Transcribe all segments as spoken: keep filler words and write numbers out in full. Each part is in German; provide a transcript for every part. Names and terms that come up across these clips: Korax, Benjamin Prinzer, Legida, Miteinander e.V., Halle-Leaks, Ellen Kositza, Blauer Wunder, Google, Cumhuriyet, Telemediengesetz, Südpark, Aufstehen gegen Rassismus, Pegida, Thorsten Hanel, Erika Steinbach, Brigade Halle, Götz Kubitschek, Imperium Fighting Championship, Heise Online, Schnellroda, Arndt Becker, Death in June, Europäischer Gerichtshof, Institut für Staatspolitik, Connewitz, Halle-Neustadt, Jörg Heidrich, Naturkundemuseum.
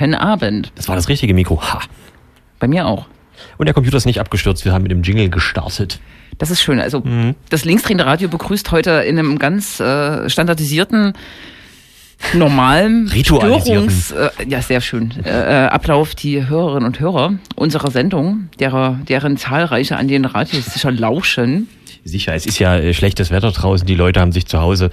Guten Abend. Das war das richtige Mikro. Ha. Bei mir auch. Und der Computer ist nicht abgestürzt. Wir haben mit dem Jingle gestartet. Das ist schön. Also mhm. das linksdrehende Radio begrüßt heute in einem ganz äh, standardisierten, normalen Störungs... Äh, ja, sehr schön. Äh, Ablauf die Hörerinnen und Hörer unserer Sendung, derer, deren zahlreiche an den Radios sicher lauschen. Sicher, es ist ja schlechtes Wetter draußen. Die Leute haben sich zu Hause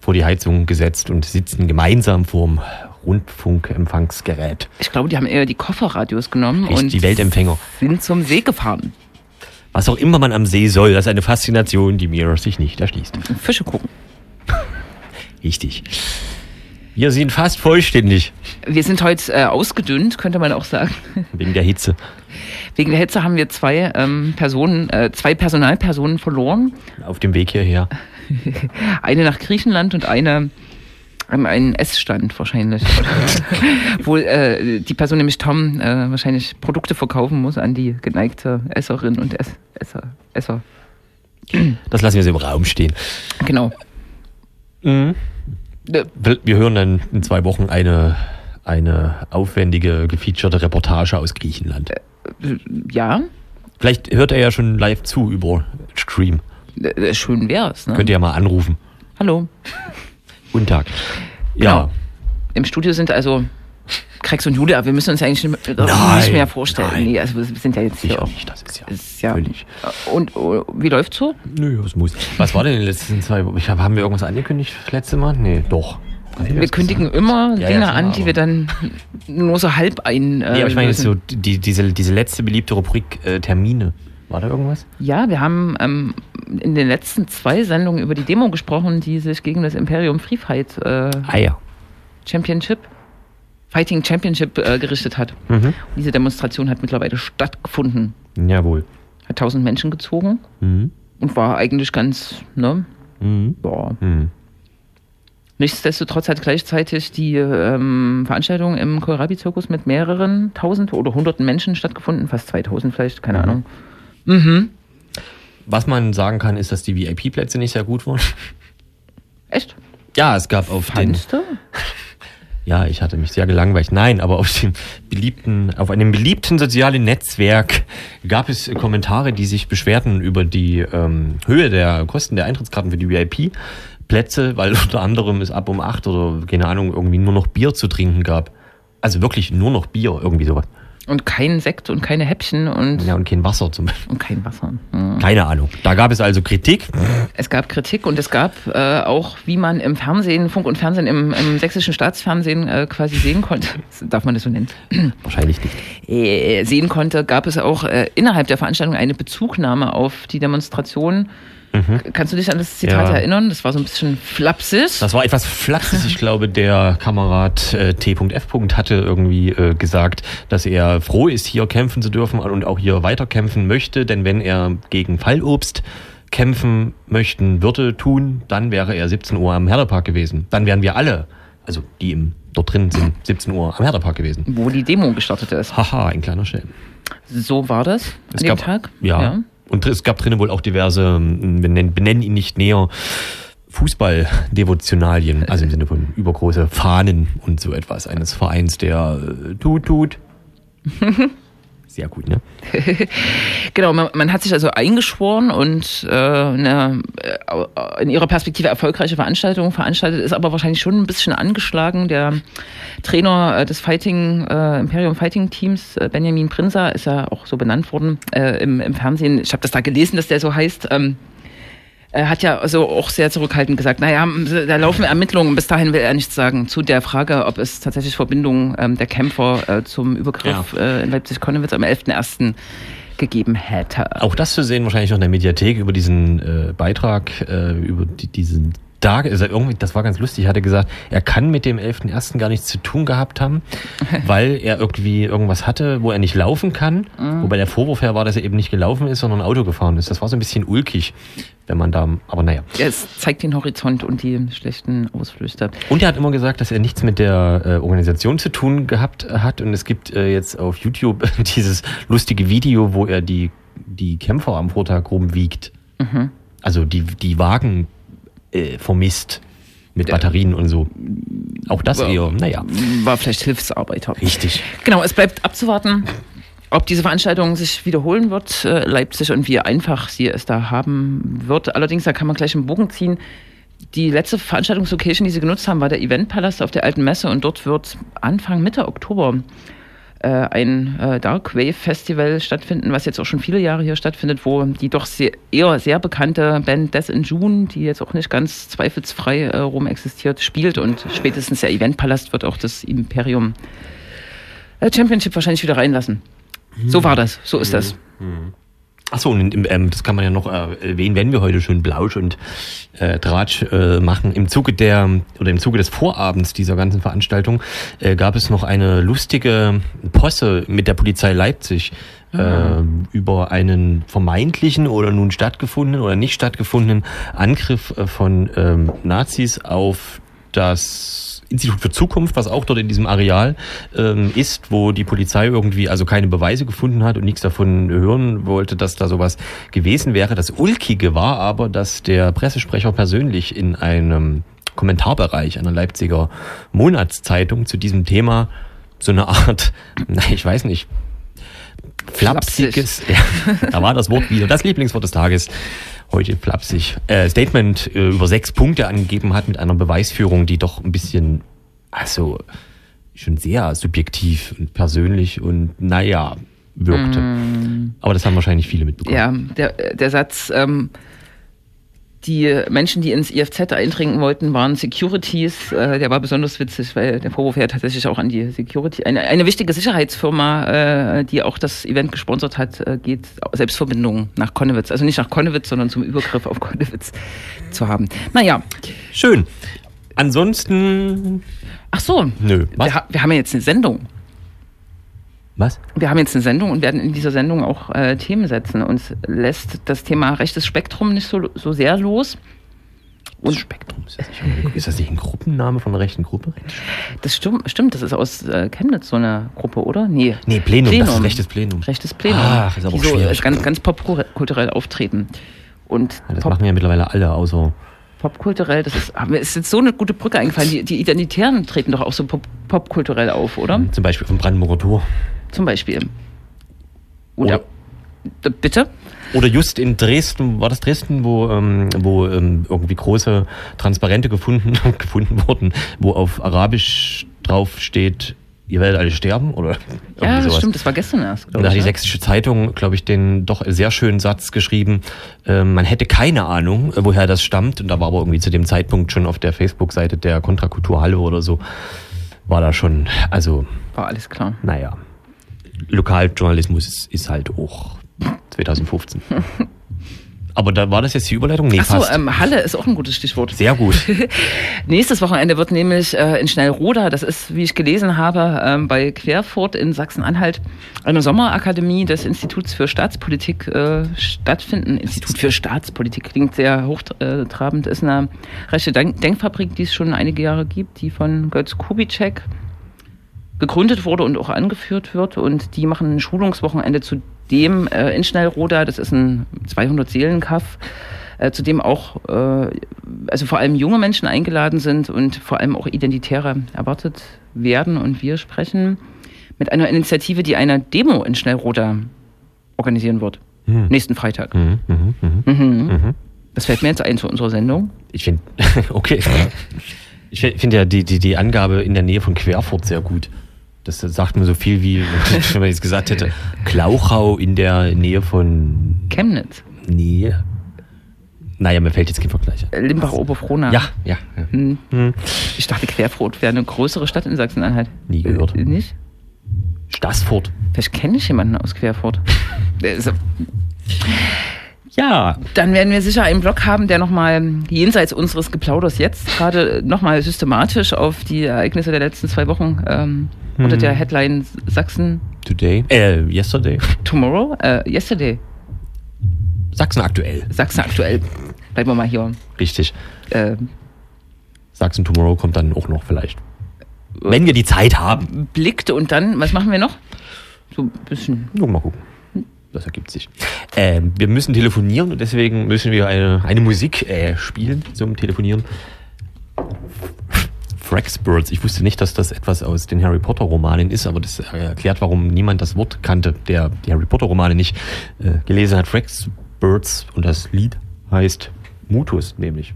vor die Heizung gesetzt und sitzen gemeinsam vorm Rundfunkempfangsgerät. Ich glaube, die haben eher die Kofferradios genommen Richtig, und die Weltempfänger sind zum See gefahren. Was auch immer man am See soll, das ist eine Faszination, die mir sich nicht erschließt. Fische gucken. Richtig. Wir sind fast vollständig. Wir sind heute äh, ausgedünnt, könnte man auch sagen. Wegen der Hitze. Wegen der Hitze haben wir zwei ähm, Personen, äh, zwei Personalpersonen verloren. Auf dem Weg hierher. Eine nach Griechenland und eine an einen Essstand wahrscheinlich. Obwohl äh, die Person, nämlich Tom, äh, wahrscheinlich Produkte verkaufen muss an die geneigte Esserin und Ess- Esser. Esser. Das lassen wir so im Raum stehen. Genau. Mhm. Wir hören dann in zwei Wochen eine, eine aufwendige, gefeaturete Reportage aus Griechenland. Ja. Vielleicht hört er ja schon live zu über Stream. Schön wär's, ne? Könnt ihr ja mal anrufen. Hallo. Guten Tag. Ja. Genau. Im Studio sind also Krex und Julia, wir müssen uns eigentlich nein, nicht mehr vorstellen. Nein. Nee, also wir sind ja jetzt hier. Nicht, das ist ja, ist ja völlig. Und oh, wie läuft's so? Nö, es muss. Was war denn in den letzten zwei Wochen? Haben wir irgendwas angekündigt letzte Mal? Nee, doch. Wir kündigen gesagt? immer ja, Dinge ja, an, die wir dann nur so halb ein. Äh, nee, aber ich meine jetzt so die, diese, diese letzte beliebte Rubrik äh, Termine. War da irgendwas? Ja, wir haben ähm, in den letzten zwei Sendungen über die Demo gesprochen, die sich gegen das Imperium Fighting äh, ah, ja. Championship, Fighting Championship äh, gerichtet hat. Mhm. Diese Demonstration hat mittlerweile stattgefunden. Jawohl. Hat tausend Menschen gezogen mhm. und war eigentlich ganz, ne? Mhm. Boah. Mhm. Nichtsdestotrotz hat gleichzeitig die ähm, Veranstaltung im Kohlrabi-Zirkus mit mehreren tausend oder hunderten Menschen stattgefunden, fast zweitausend vielleicht, keine mhm. Ahnung. Mhm. Was man sagen kann, ist, dass die V I P-Plätze nicht sehr gut waren. Echt? Ja, es gab auf Fandst den... Du? Ja, ich hatte mich sehr gelangweilt. Nein, aber auf dem beliebten, auf einem beliebten sozialen Netzwerk gab es Kommentare, die sich beschwerten über die ähm, Höhe der Kosten der Eintrittskarten für die V I P-Plätze, weil unter anderem es ab um acht oder, keine Ahnung, irgendwie nur noch Bier zu trinken gab. Also wirklich nur noch Bier, irgendwie sowas. Und keinen Sekt und keine Häppchen und... Ja, und kein Wasser zum Beispiel. Und kein Wasser. Mhm. Keine Ahnung. Da gab es also Kritik. Es gab Kritik und es gab äh, auch, wie man im Fernsehen, Funk und Fernsehen, im, im sächsischen Staatsfernsehen äh, quasi sehen konnte, darf man das so nennen? Wahrscheinlich nicht. Äh, sehen konnte, gab es auch äh, innerhalb der Veranstaltung eine Bezugnahme auf die Demonstration. Mhm. Kannst du dich an das Zitat ja. erinnern? Das war so ein bisschen flapsig. Das war etwas flapsig. Ich glaube, der Kamerad äh, T F hatte irgendwie äh, gesagt, dass er froh ist, hier kämpfen zu dürfen und auch hier weiterkämpfen möchte. Denn wenn er gegen Fallobst kämpfen möchten würde, tun, dann wäre er siebzehn Uhr am Herderpark gewesen. Dann wären wir alle, also die im, dort drin sind, siebzehn Uhr am Herderpark gewesen. Wo die Demo gestartet ist. Haha, ein kleiner Schelm. So war das an es dem gab, Tag? Ja. ja. Und es gab drinnen wohl auch diverse, wir benennen ihn nicht näher, Fußball-Devotionalien, also im Sinne von übergroße Fahnen und so etwas eines Vereins, der tut, tut. Sehr gut, ne? Genau, man, man hat sich also eingeschworen und äh, eine, in ihrer Perspektive erfolgreiche Veranstaltung veranstaltet, ist aber wahrscheinlich schon ein bisschen angeschlagen. Der Trainer des Fighting äh, Imperium Fighting Teams, äh, Benjamin Prinzer, ist ja auch so benannt worden äh, im, im Fernsehen. Ich habe das da gelesen, dass der so heißt. Ähm, Er hat ja also auch sehr zurückhaltend gesagt, naja, da laufen Ermittlungen, bis dahin will er nichts sagen zu der Frage, ob es tatsächlich Verbindungen ähm, der Kämpfer äh, zum Übergriff ja. äh, in Leipzig-Konnewitz am elften ersten gegeben hätte. Auch das zu sehen wahrscheinlich noch in der Mediathek über diesen äh, Beitrag, äh, über die, diesen Tag, also irgendwie, das war ganz lustig, hat er gesagt, er kann mit dem elften ersten gar nichts zu tun gehabt haben, weil er irgendwie irgendwas hatte, wo er nicht laufen kann, mhm. wobei der Vorwurf her war, dass er eben nicht gelaufen ist, sondern ein Auto gefahren ist. Das war so ein bisschen ulkig, wenn man da, aber naja. Ja, es zeigt den Horizont und die schlechten Ausflüchter. Und er hat immer gesagt, dass er nichts mit der äh, Organisation zu tun gehabt hat und es gibt äh, jetzt auf YouTube dieses lustige Video, wo er die, die Kämpfer am Vortag rumwiegt. Mhm. Also die, die Wagen vermisst. mit Batterien und so. Auch das war, eher, naja. War vielleicht Hilfsarbeiter. Richtig. Genau, es bleibt abzuwarten, ob diese Veranstaltung sich wiederholen wird, Leipzig, und wie einfach sie es da haben wird. Allerdings, da kann man gleich einen Bogen ziehen. Die letzte Veranstaltungslocation, die sie genutzt haben, war der Eventpalast auf der Alten Messe, und dort wird Anfang, Mitte Oktober äh, ein äh, Darkwave-Festival stattfinden, was jetzt auch schon viele Jahre hier stattfindet, wo die doch sehr, eher sehr bekannte Band Death in June, die jetzt auch nicht ganz zweifelsfrei äh, rum existiert, spielt, und spätestens der Eventpalast wird auch das Imperium äh, Championship wahrscheinlich wieder reinlassen. Hm. So war das, so ist hm. das. Hm. Achso, ähm, das kann man ja noch erwähnen, wenn wir heute schön Blausch und äh, Tratsch äh, machen. Im Zuge der oder im Zuge des Vorabends dieser ganzen Veranstaltung äh, gab es noch eine lustige Posse mit der Polizei Leipzig äh, mhm. über einen vermeintlichen oder nun stattgefundenen oder nicht stattgefundenen Angriff von ähm, Nazis auf das Institut für Zukunft, was auch dort in diesem Areal ähm, ist, wo die Polizei irgendwie also keine Beweise gefunden hat und nichts davon hören wollte, dass da sowas gewesen wäre. Das Ulkige war aber, dass der Pressesprecher persönlich in einem Kommentarbereich einer Leipziger Monatszeitung zu diesem Thema so eine Art, na, ich weiß nicht, flapsiges, ja, da war das Wort wieder, das Lieblingswort des Tages, heute flapsig, äh, Statement äh, über sechs Punkte angegeben hat mit einer Beweisführung, die doch ein bisschen, also schon sehr subjektiv und persönlich und naja, wirkte. Mm. Aber das haben wahrscheinlich viele mitbekommen. Ja, der, der Satz, ähm, die Menschen, die ins I F Z eindringen wollten, waren Securities, äh, der war besonders witzig, weil der Vorwurf ja tatsächlich auch an die Security, eine, eine wichtige Sicherheitsfirma, äh, die auch das Event gesponsert hat, äh, geht Selbstverbindung nach Connewitz, also nicht nach Connewitz, sondern zum Übergriff auf Connewitz zu haben. Naja. Schön. Ansonsten... Ach so. Nö. Was? Wir, wir haben ja jetzt eine Sendung. Was? Wir haben jetzt eine Sendung und werden in dieser Sendung auch äh, Themen setzen. Uns lässt das Thema rechtes Spektrum nicht so, so sehr los. Und das Spektrum, ist das, nicht, ist das nicht ein Gruppenname von einer rechten Gruppe? Das stimmt, stimmt, das ist aus Chemnitz so eine Gruppe, oder? Nee, nee Plenum, Plenum, das ist rechtes Plenum. Rechtes Plenum, ah, ist aber die auch schwierig. So ganz, ganz popkulturell auftreten. Und ja, das Pop- machen ja mittlerweile alle, außer... Popkulturell, das ist, mir ist jetzt so eine gute Brücke eingefallen. Die, die Identitären treten doch auch so pop- popkulturell auf, oder? Zum Beispiel vom Brandenburger Tor. Zum Beispiel. Oder, oder bitte? Oder just in Dresden, war das Dresden, wo, ähm, wo ähm, irgendwie große Transparente gefunden, gefunden wurden, wo auf Arabisch drauf steht, ihr werdet alle sterben? Oder irgendwie ja, sowas. Stimmt, das war gestern erst. Und da hat die Sächsische Zeitung, glaube ich, den doch sehr schönen Satz geschrieben, äh, man hätte keine Ahnung, woher das stammt. Und da war aber irgendwie zu dem Zeitpunkt schon auf der Facebook-Seite der Kontrakultur Halle oder so, war da schon, also... War alles klar. Naja. Lokaljournalismus ist halt auch zwanzig fünfzehn. Aber da war das jetzt die Überleitung? Nee, Achso, ähm, Halle ist auch ein gutes Stichwort. Sehr gut. Nächstes Wochenende wird nämlich äh, in Schnellroda, das ist, wie ich gelesen habe, ähm, bei Querfurt in Sachsen-Anhalt, eine Sommerakademie des Instituts für Staatspolitik äh, stattfinden. Institut für Staatspolitik klingt sehr hochtrabend, ist eine rechte Denk- Denkfabrik, die es schon einige Jahre gibt, die von Götz Kubitschek gegründet wurde und auch angeführt wird, und die machen ein Schulungswochenende zu dem äh, in Schnellroda, das ist ein zweihundert-Seelen-Kaff, äh, zu dem auch äh, also vor allem junge Menschen eingeladen sind und vor allem auch Identitäre erwartet werden, und wir sprechen mit einer Initiative, die eine Demo in Schnellroda organisieren wird, hm. nächsten Freitag. Mhm, mhm, mhm. Mhm. Mhm. Das fällt mir jetzt ein zu unserer Sendung. Ich finde, okay. Ich finde ja die, die, die Angabe in der Nähe von Querfurt sehr gut. Das sagt mir so viel, wie wenn man jetzt gesagt hätte, Klauchau in der Nähe von... Chemnitz? Nee. Naja, mir fällt jetzt kein Vergleich ein. Limbach-Oberfrohna. Ja, ja. ja. Hm. Hm. Ich dachte, Querfurt wäre eine größere Stadt in Sachsen-Anhalt. Nie gehört. Äh, nicht? Stassfurt. Vielleicht kenne ich jemanden aus Querfurt. Ja, dann werden wir sicher einen Blog haben, der nochmal jenseits unseres Geplauders jetzt gerade nochmal systematisch auf die Ereignisse der letzten zwei Wochen ähm, hm. unter der Headline Sachsen... Today? Äh, yesterday. Tomorrow? Äh, yesterday. Sachsen aktuell. Sachsen aktuell. Bleiben wir mal hier. Richtig. Äh, Sachsen Tomorrow kommt dann auch noch vielleicht. Äh, Wenn wir die Zeit haben. Blickte und dann, was machen wir noch? So ein bisschen... Nur mal gucken. Das ergibt sich. Äh, wir müssen telefonieren und deswegen müssen wir eine, eine Musik äh, spielen zum Telefonieren. Fraxbirds. Ich wusste nicht, dass das etwas aus den Harry Potter Romanen ist, aber das erklärt, warum niemand das Wort kannte, der die Harry Potter Romane nicht äh, gelesen hat. Fraxbirds, und das Lied heißt Mutus, nämlich.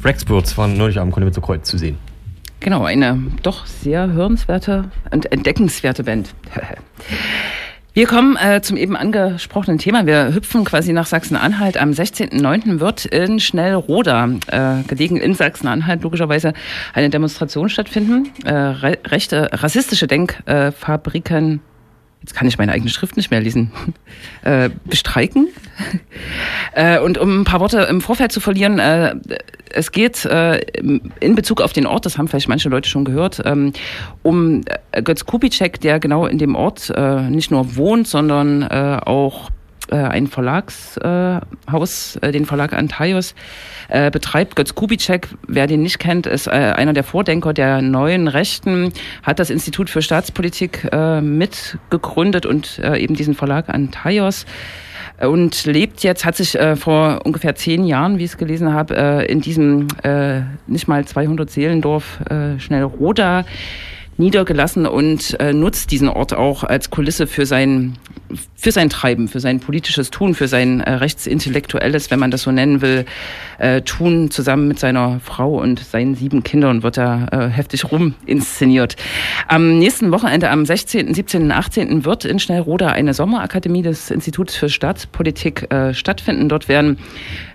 Fraxbirds waren neulich am Konvent zu Kreuz zu sehen. Genau, eine doch sehr hörenswerte und entdeckenswerte Band. Wir kommen äh, zum eben angesprochenen Thema. Wir hüpfen quasi nach Sachsen-Anhalt. Am sechzehnten neunten wird in Schnellroda, äh, gelegen in Sachsen-Anhalt, logischerweise eine Demonstration stattfinden. Äh, rechte, rassistische Denkfabriken, jetzt kann ich meine eigene Schrift nicht mehr lesen, äh, bestreiken. Äh, und um ein paar Worte im Vorfeld zu verlieren, äh, es geht äh, in Bezug auf den Ort, das haben vielleicht manche Leute schon gehört, ähm, um Götz Kubitschek, der genau in dem Ort äh, nicht nur wohnt, sondern äh, auch äh, ein Verlagshaus, äh, äh, den Verlag Antaios, äh, betreibt. Götz Kubitschek, wer den nicht kennt, ist äh, einer der Vordenker der neuen Rechten, hat das Institut für Staatspolitik äh, mitgegründet und äh, eben diesen Verlag Antaios. Und lebt jetzt, hat sich äh, vor ungefähr zehn Jahren, wie ich es gelesen habe, äh, in diesem äh, nicht mal zweihundert Seelendorf äh, Schnellroda niedergelassen und äh, nutzt diesen Ort auch als Kulisse für sein für sein Treiben, für sein politisches Tun, für sein äh, rechtsintellektuelles, wenn man das so nennen will, äh, Tun. Zusammen mit seiner Frau und seinen sieben Kindern wird er äh, heftig rum inszeniert. Am nächsten Wochenende, am sechzehnten, siebzehnten, achtzehnten wird in Schnellroda eine Sommerakademie des Instituts für Staatspolitik äh, stattfinden. Dort werden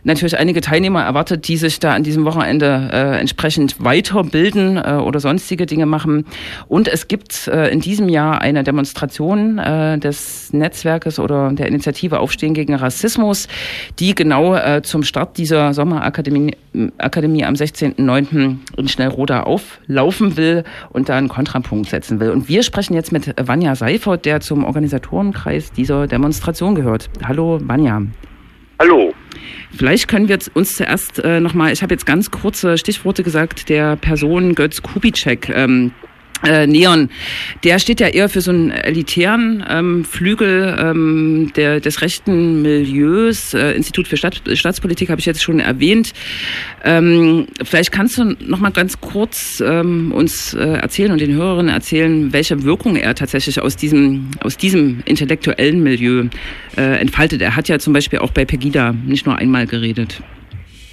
natürlich einige Teilnehmer erwartet, die sich da an diesem Wochenende äh, entsprechend weiterbilden äh, oder sonstige Dinge machen. Und es gibt äh, in diesem Jahr eine Demonstration äh, des Netzwerkes oder der Initiative Aufstehen gegen Rassismus, die genau äh, zum Start dieser Sommerakademie Akademie am sechzehnten neunten in Schnellroda auflaufen will und da einen Kontrapunkt setzen will. Und wir sprechen jetzt mit Vanja Seifert, der zum Organisatorenkreis dieser Demonstration gehört. Hallo Vanja. Hallo. Vielleicht können wir uns zuerst äh, nochmal, ich habe jetzt ganz kurze Stichworte gesagt, der Person Götz Kubitschek ähm, Äh, Neon, der steht ja eher für so einen elitären ähm, Flügel ähm, der, des rechten Milieus. Äh, Institut für Staats- Staatspolitik habe ich jetzt schon erwähnt. Ähm, vielleicht kannst du noch mal ganz kurz ähm, uns äh, erzählen und den Hörerinnen erzählen, welche Wirkung er tatsächlich aus diesem aus diesem intellektuellen Milieu äh, entfaltet. Er hat ja zum Beispiel auch bei Pegida nicht nur einmal geredet.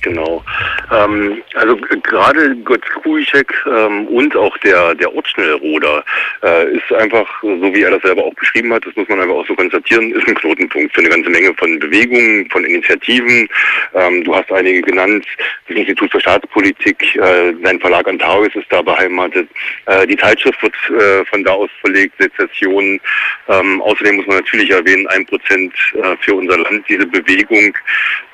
Genau. Ähm, also g- gerade Götz Kubitschek ähm, und auch der der Ort Schnellroda äh, ist einfach, so wie er das selber auch beschrieben hat, das muss man einfach auch so konstatieren, ist ein Knotenpunkt für eine ganze Menge von Bewegungen, von Initiativen. Ähm, du hast einige genannt, das Institut für Staatspolitik, äh, sein Verlag Antaios ist da beheimatet, äh, die Zeitschrift wird äh, von da aus verlegt, Sezession. Ähm, außerdem muss man natürlich erwähnen, ein Prozent äh, für unser Land, diese Bewegung,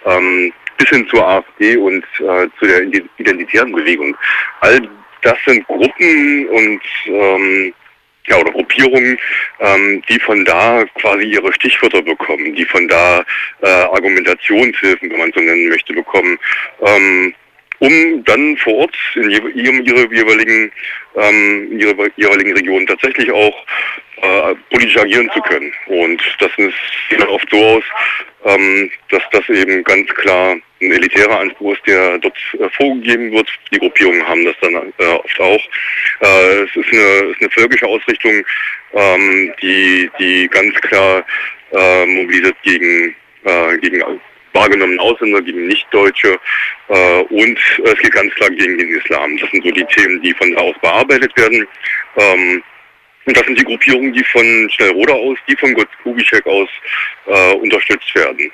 ähm, bis hin zur AfD und äh, zu der identitären Bewegung. All das sind Gruppen und ähm, ja oder Gruppierungen, ähm, die von da quasi ihre Stichwörter bekommen, die von da äh, Argumentationshilfen, wenn man so nennen möchte, bekommen, ähm, um dann vor Ort in je- ihrem ihre jeweiligen ähm, ihre jeweiligen Regionen tatsächlich auch äh, politisch agieren zu können. Und das sieht dann oft so aus, ähm, dass das eben ganz klar ein elitärer Anspruch ist, der dort äh, vorgegeben wird. Die Gruppierungen haben das dann äh, oft auch. Äh, es ist eine, ist eine völkische Ausrichtung, ähm, die die ganz klar äh, mobilisiert gegen äh, gegen wahrgenommenen Ausländer, gegen Nichtdeutsche äh, und äh, es geht ganz klar gegen den Islam. Das sind so die Themen, die von da aus bearbeitet werden. Ähm, und das sind die Gruppierungen, die von Schnellroda aus, die von Götz Kubitschek aus äh, unterstützt werden.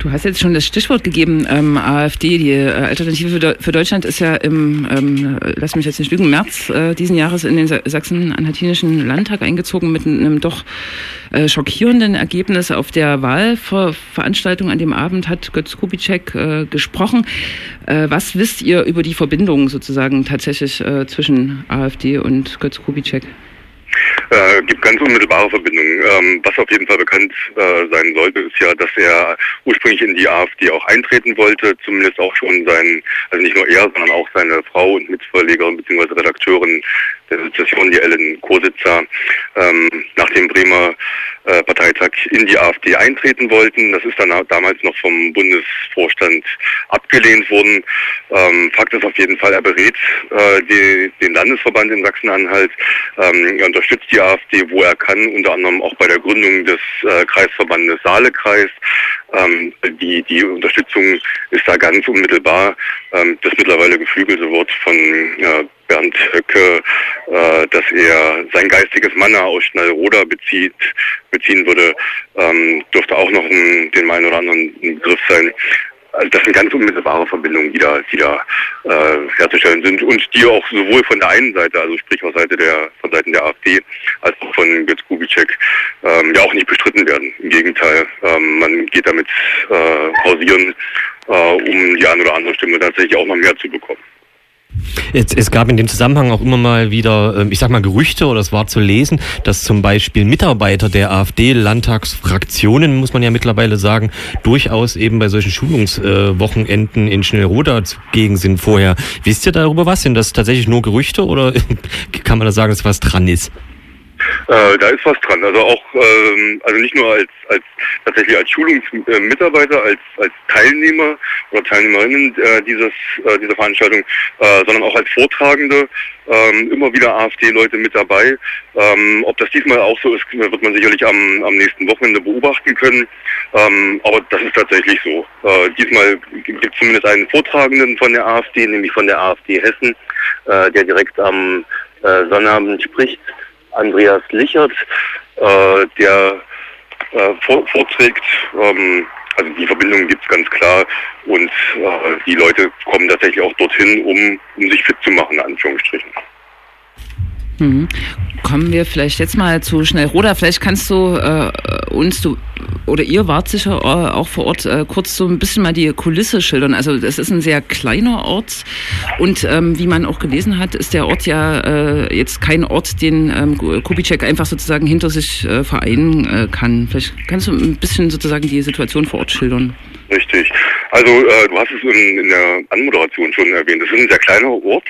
Du hast jetzt schon das Stichwort gegeben, ähm, AfD, die äh, Alternative für, De- für Deutschland ist ja im, ähm, lass mich jetzt nicht lügen, März äh, diesen Jahres in den Sa- Sachsen-Anhaltinischen Landtag eingezogen mit einem doch äh, schockierenden Ergebnis. Auf der Wahlveranstaltung an dem Abend hat Götz Kubitschek äh, gesprochen. Äh, was wisst ihr über die Verbindung sozusagen tatsächlich äh, zwischen AfD und Götz Kubitschek? Äh, gibt ganz unmittelbare Verbindungen. Ähm, was auf jeden Fall bekannt äh, sein sollte, ist ja, dass er ursprünglich in die AfD auch eintreten wollte, zumindest auch schon sein, also nicht nur er, sondern auch seine Frau und Mitverlegerin bzw. Redakteurin der Sezession, die Ellen Kositza, ähm, nach dem Bremer äh, Parteitag in die AfD eintreten wollten. Das ist dann damals noch vom Bundesvorstand abgelehnt worden. Ähm, Fakt ist auf jeden Fall, er berät äh, die, den Landesverband in Sachsen-Anhalt, ähm, er unterstützt die AfD, wo er kann, unter anderem auch bei der Gründung des äh, Kreisverbandes Saale-Kreis. Ähm, die, die Unterstützung ist da ganz unmittelbar. Ähm, das mittlerweile geflügelte Wort von äh, Bernd Höcke, äh, dass er sein geistiges Manna aus Schnellroda bezieht, beziehen würde, ähm, dürfte auch noch ein, den einen oder anderen Begriff sein. Also das sind ganz unmittelbare Verbindungen, die da, die da äh, herzustellen sind und die auch sowohl von der einen Seite, also sprich von Seite der, von Seiten der AfD, als auch von Götz Kubitschek, ähm, ja auch nicht bestritten werden. Im Gegenteil, ähm, man geht damit äh, hausieren, äh, um die eine oder andere Stimme tatsächlich auch noch mehr zu bekommen. Jetzt, es gab in dem Zusammenhang auch immer mal wieder, ich sag mal, Gerüchte, oder es war zu lesen, dass zum Beispiel Mitarbeiter der AfD-Landtagsfraktionen, muss man ja mittlerweile sagen, durchaus eben bei solchen Schulungswochenenden in Schnellroda zugegen sind vorher. Wisst ihr darüber was? Sind das tatsächlich nur Gerüchte oder kann man da sagen, dass was dran ist? Äh, da ist was dran. Also auch, ähm, also nicht nur als, als, tatsächlich als Schulungsmitarbeiter, als, als Teilnehmer oder Teilnehmerinnen äh, dieses, äh, dieser Veranstaltung, äh, sondern auch als Vortragende, ähm, immer wieder AfD-Leute mit dabei. Ähm, ob das diesmal auch so ist, wird man sicherlich am, am nächsten Wochenende beobachten können. Ähm, aber das ist tatsächlich so. Äh, diesmal gibt es zumindest einen Vortragenden von der AfD, nämlich von der AfD Hessen, äh, der direkt am äh, Sonnabend spricht. Andreas Lichert, äh, der äh, vor, vorträgt, ähm, also die Verbindungen gibt es ganz klar und äh, die Leute kommen tatsächlich auch dorthin, um, um sich fit zu machen, in Anführungsstrichen. Mhm. Kommen wir vielleicht jetzt mal zu Schnellroda. Vielleicht kannst du äh, uns, du oder ihr wart sicher äh, auch vor Ort, äh, kurz so ein bisschen mal die Kulisse schildern. Also es ist ein sehr kleiner Ort und ähm, wie man auch gelesen hat, ist der Ort ja äh, jetzt kein Ort, den ähm, Kubitschek einfach sozusagen hinter sich äh, vereinen äh, kann. Vielleicht kannst du ein bisschen sozusagen die Situation vor Ort schildern. Richtig. Also äh, du hast es in, in der Anmoderation schon erwähnt. Es ist ein sehr kleiner Ort.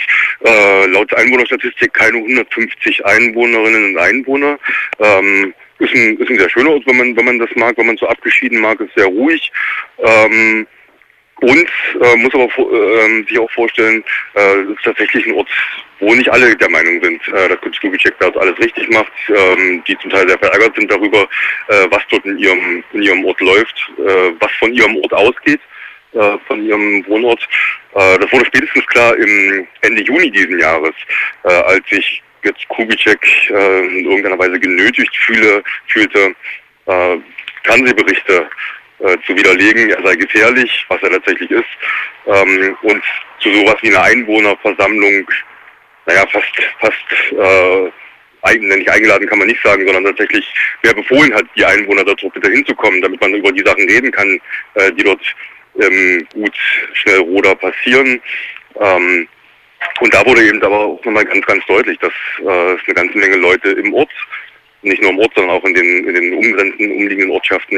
Äh, laut Einwohnerstatistik keine hundertfünfzig Einwohnerinnen und Einwohner. Ähm, ist ein ist ein sehr schöner Ort, wenn man wenn man das mag, wenn man so abgeschieden mag, ist sehr ruhig. Ähm, und äh, muss aber äh, sich auch vorstellen, äh, ist tatsächlich ein Ort, wo nicht alle der Meinung sind, äh, dass Götz Kubitschek da alles richtig macht, ähm, die zum Teil sehr verärgert sind darüber, äh, was dort in ihrem in ihrem Ort läuft, äh, was von ihrem Ort ausgeht, äh, von ihrem Wohnort. Äh, das wurde spätestens klar im Ende Juni diesen Jahres, äh, als sich Götz Kubitschek äh, in irgendeiner Weise genötigt fühle, fühlte, äh, Fernsehberichte äh, zu widerlegen, er sei gefährlich, was er tatsächlich ist, ähm, und zu sowas wie einer Einwohnerversammlung, naja, fast, fast, äh, eigentlich nicht eingeladen kann man nicht sagen, sondern tatsächlich, wer befohlen hat, die Einwohner dort bitte hinzukommen, damit man über die Sachen reden kann, äh, die dort, ähm, gut, Schnellroda passieren, ähm, und da wurde eben aber auch nochmal ganz, ganz deutlich, dass, äh, es eine ganze Menge Leute im Ort, nicht nur im Ort, sondern auch in den, in den umgrenzenden, umliegenden Ortschaften,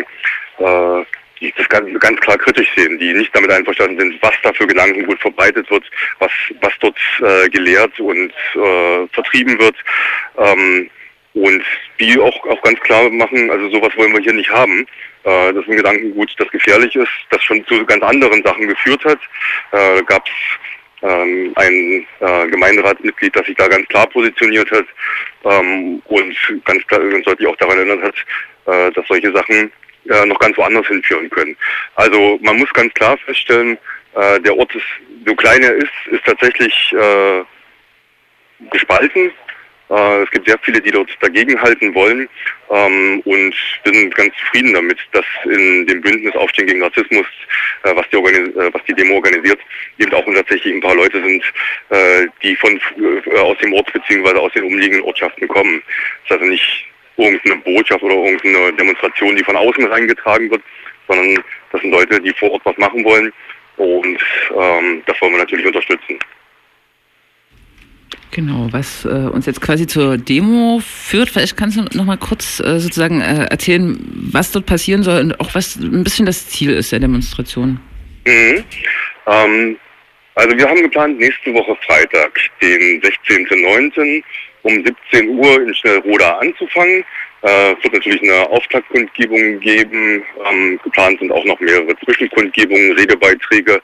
äh, die das ganz, ganz klar kritisch sehen, die nicht damit einverstanden sind, was da für Gedankengut verbreitet wird, was, was dort äh, gelehrt und äh, vertrieben wird. Ähm, und die auch, auch ganz klar machen, also sowas wollen wir hier nicht haben. Äh, das ist ein Gedankengut, das gefährlich ist, das schon zu ganz anderen Sachen geführt hat. Äh, gab es ähm, ein äh, Gemeinderatsmitglied, das sich da ganz klar positioniert hat ähm, und ganz klar und deutlich auch daran erinnert hat, äh, dass solche Sachen Äh, noch ganz woanders hinführen können. Also man muss ganz klar feststellen, äh, der Ort ist, so klein er ist, ist tatsächlich äh, gespalten. Äh, es gibt sehr viele, die dort dagegenhalten wollen, ähm, und wir sind ganz zufrieden damit, dass in dem Bündnis Aufstehen gegen Rassismus, äh, was, die organis- äh, was die Demo organisiert, eben auch tatsächlich ein paar Leute sind, äh, die von äh, aus dem Ort bzw. aus den umliegenden Ortschaften kommen. Das ist also nicht irgendeine Botschaft oder irgendeine Demonstration, die von außen reingetragen wird, sondern das sind Leute, die vor Ort was machen wollen, und ähm, das wollen wir natürlich unterstützen. Genau, was äh, uns jetzt quasi zur Demo führt, vielleicht kannst du noch mal kurz äh, sozusagen äh, erzählen, was dort passieren soll und auch was ein bisschen das Ziel ist der Demonstration. Mhm. Ähm, also wir haben geplant, nächste Woche Freitag, den sechzehnten neunten um siebzehn Uhr in Schnellroda anzufangen. Es äh, wird natürlich eine Auftaktkundgebung geben, ähm, geplant sind auch noch mehrere Zwischenkundgebungen, Redebeiträge,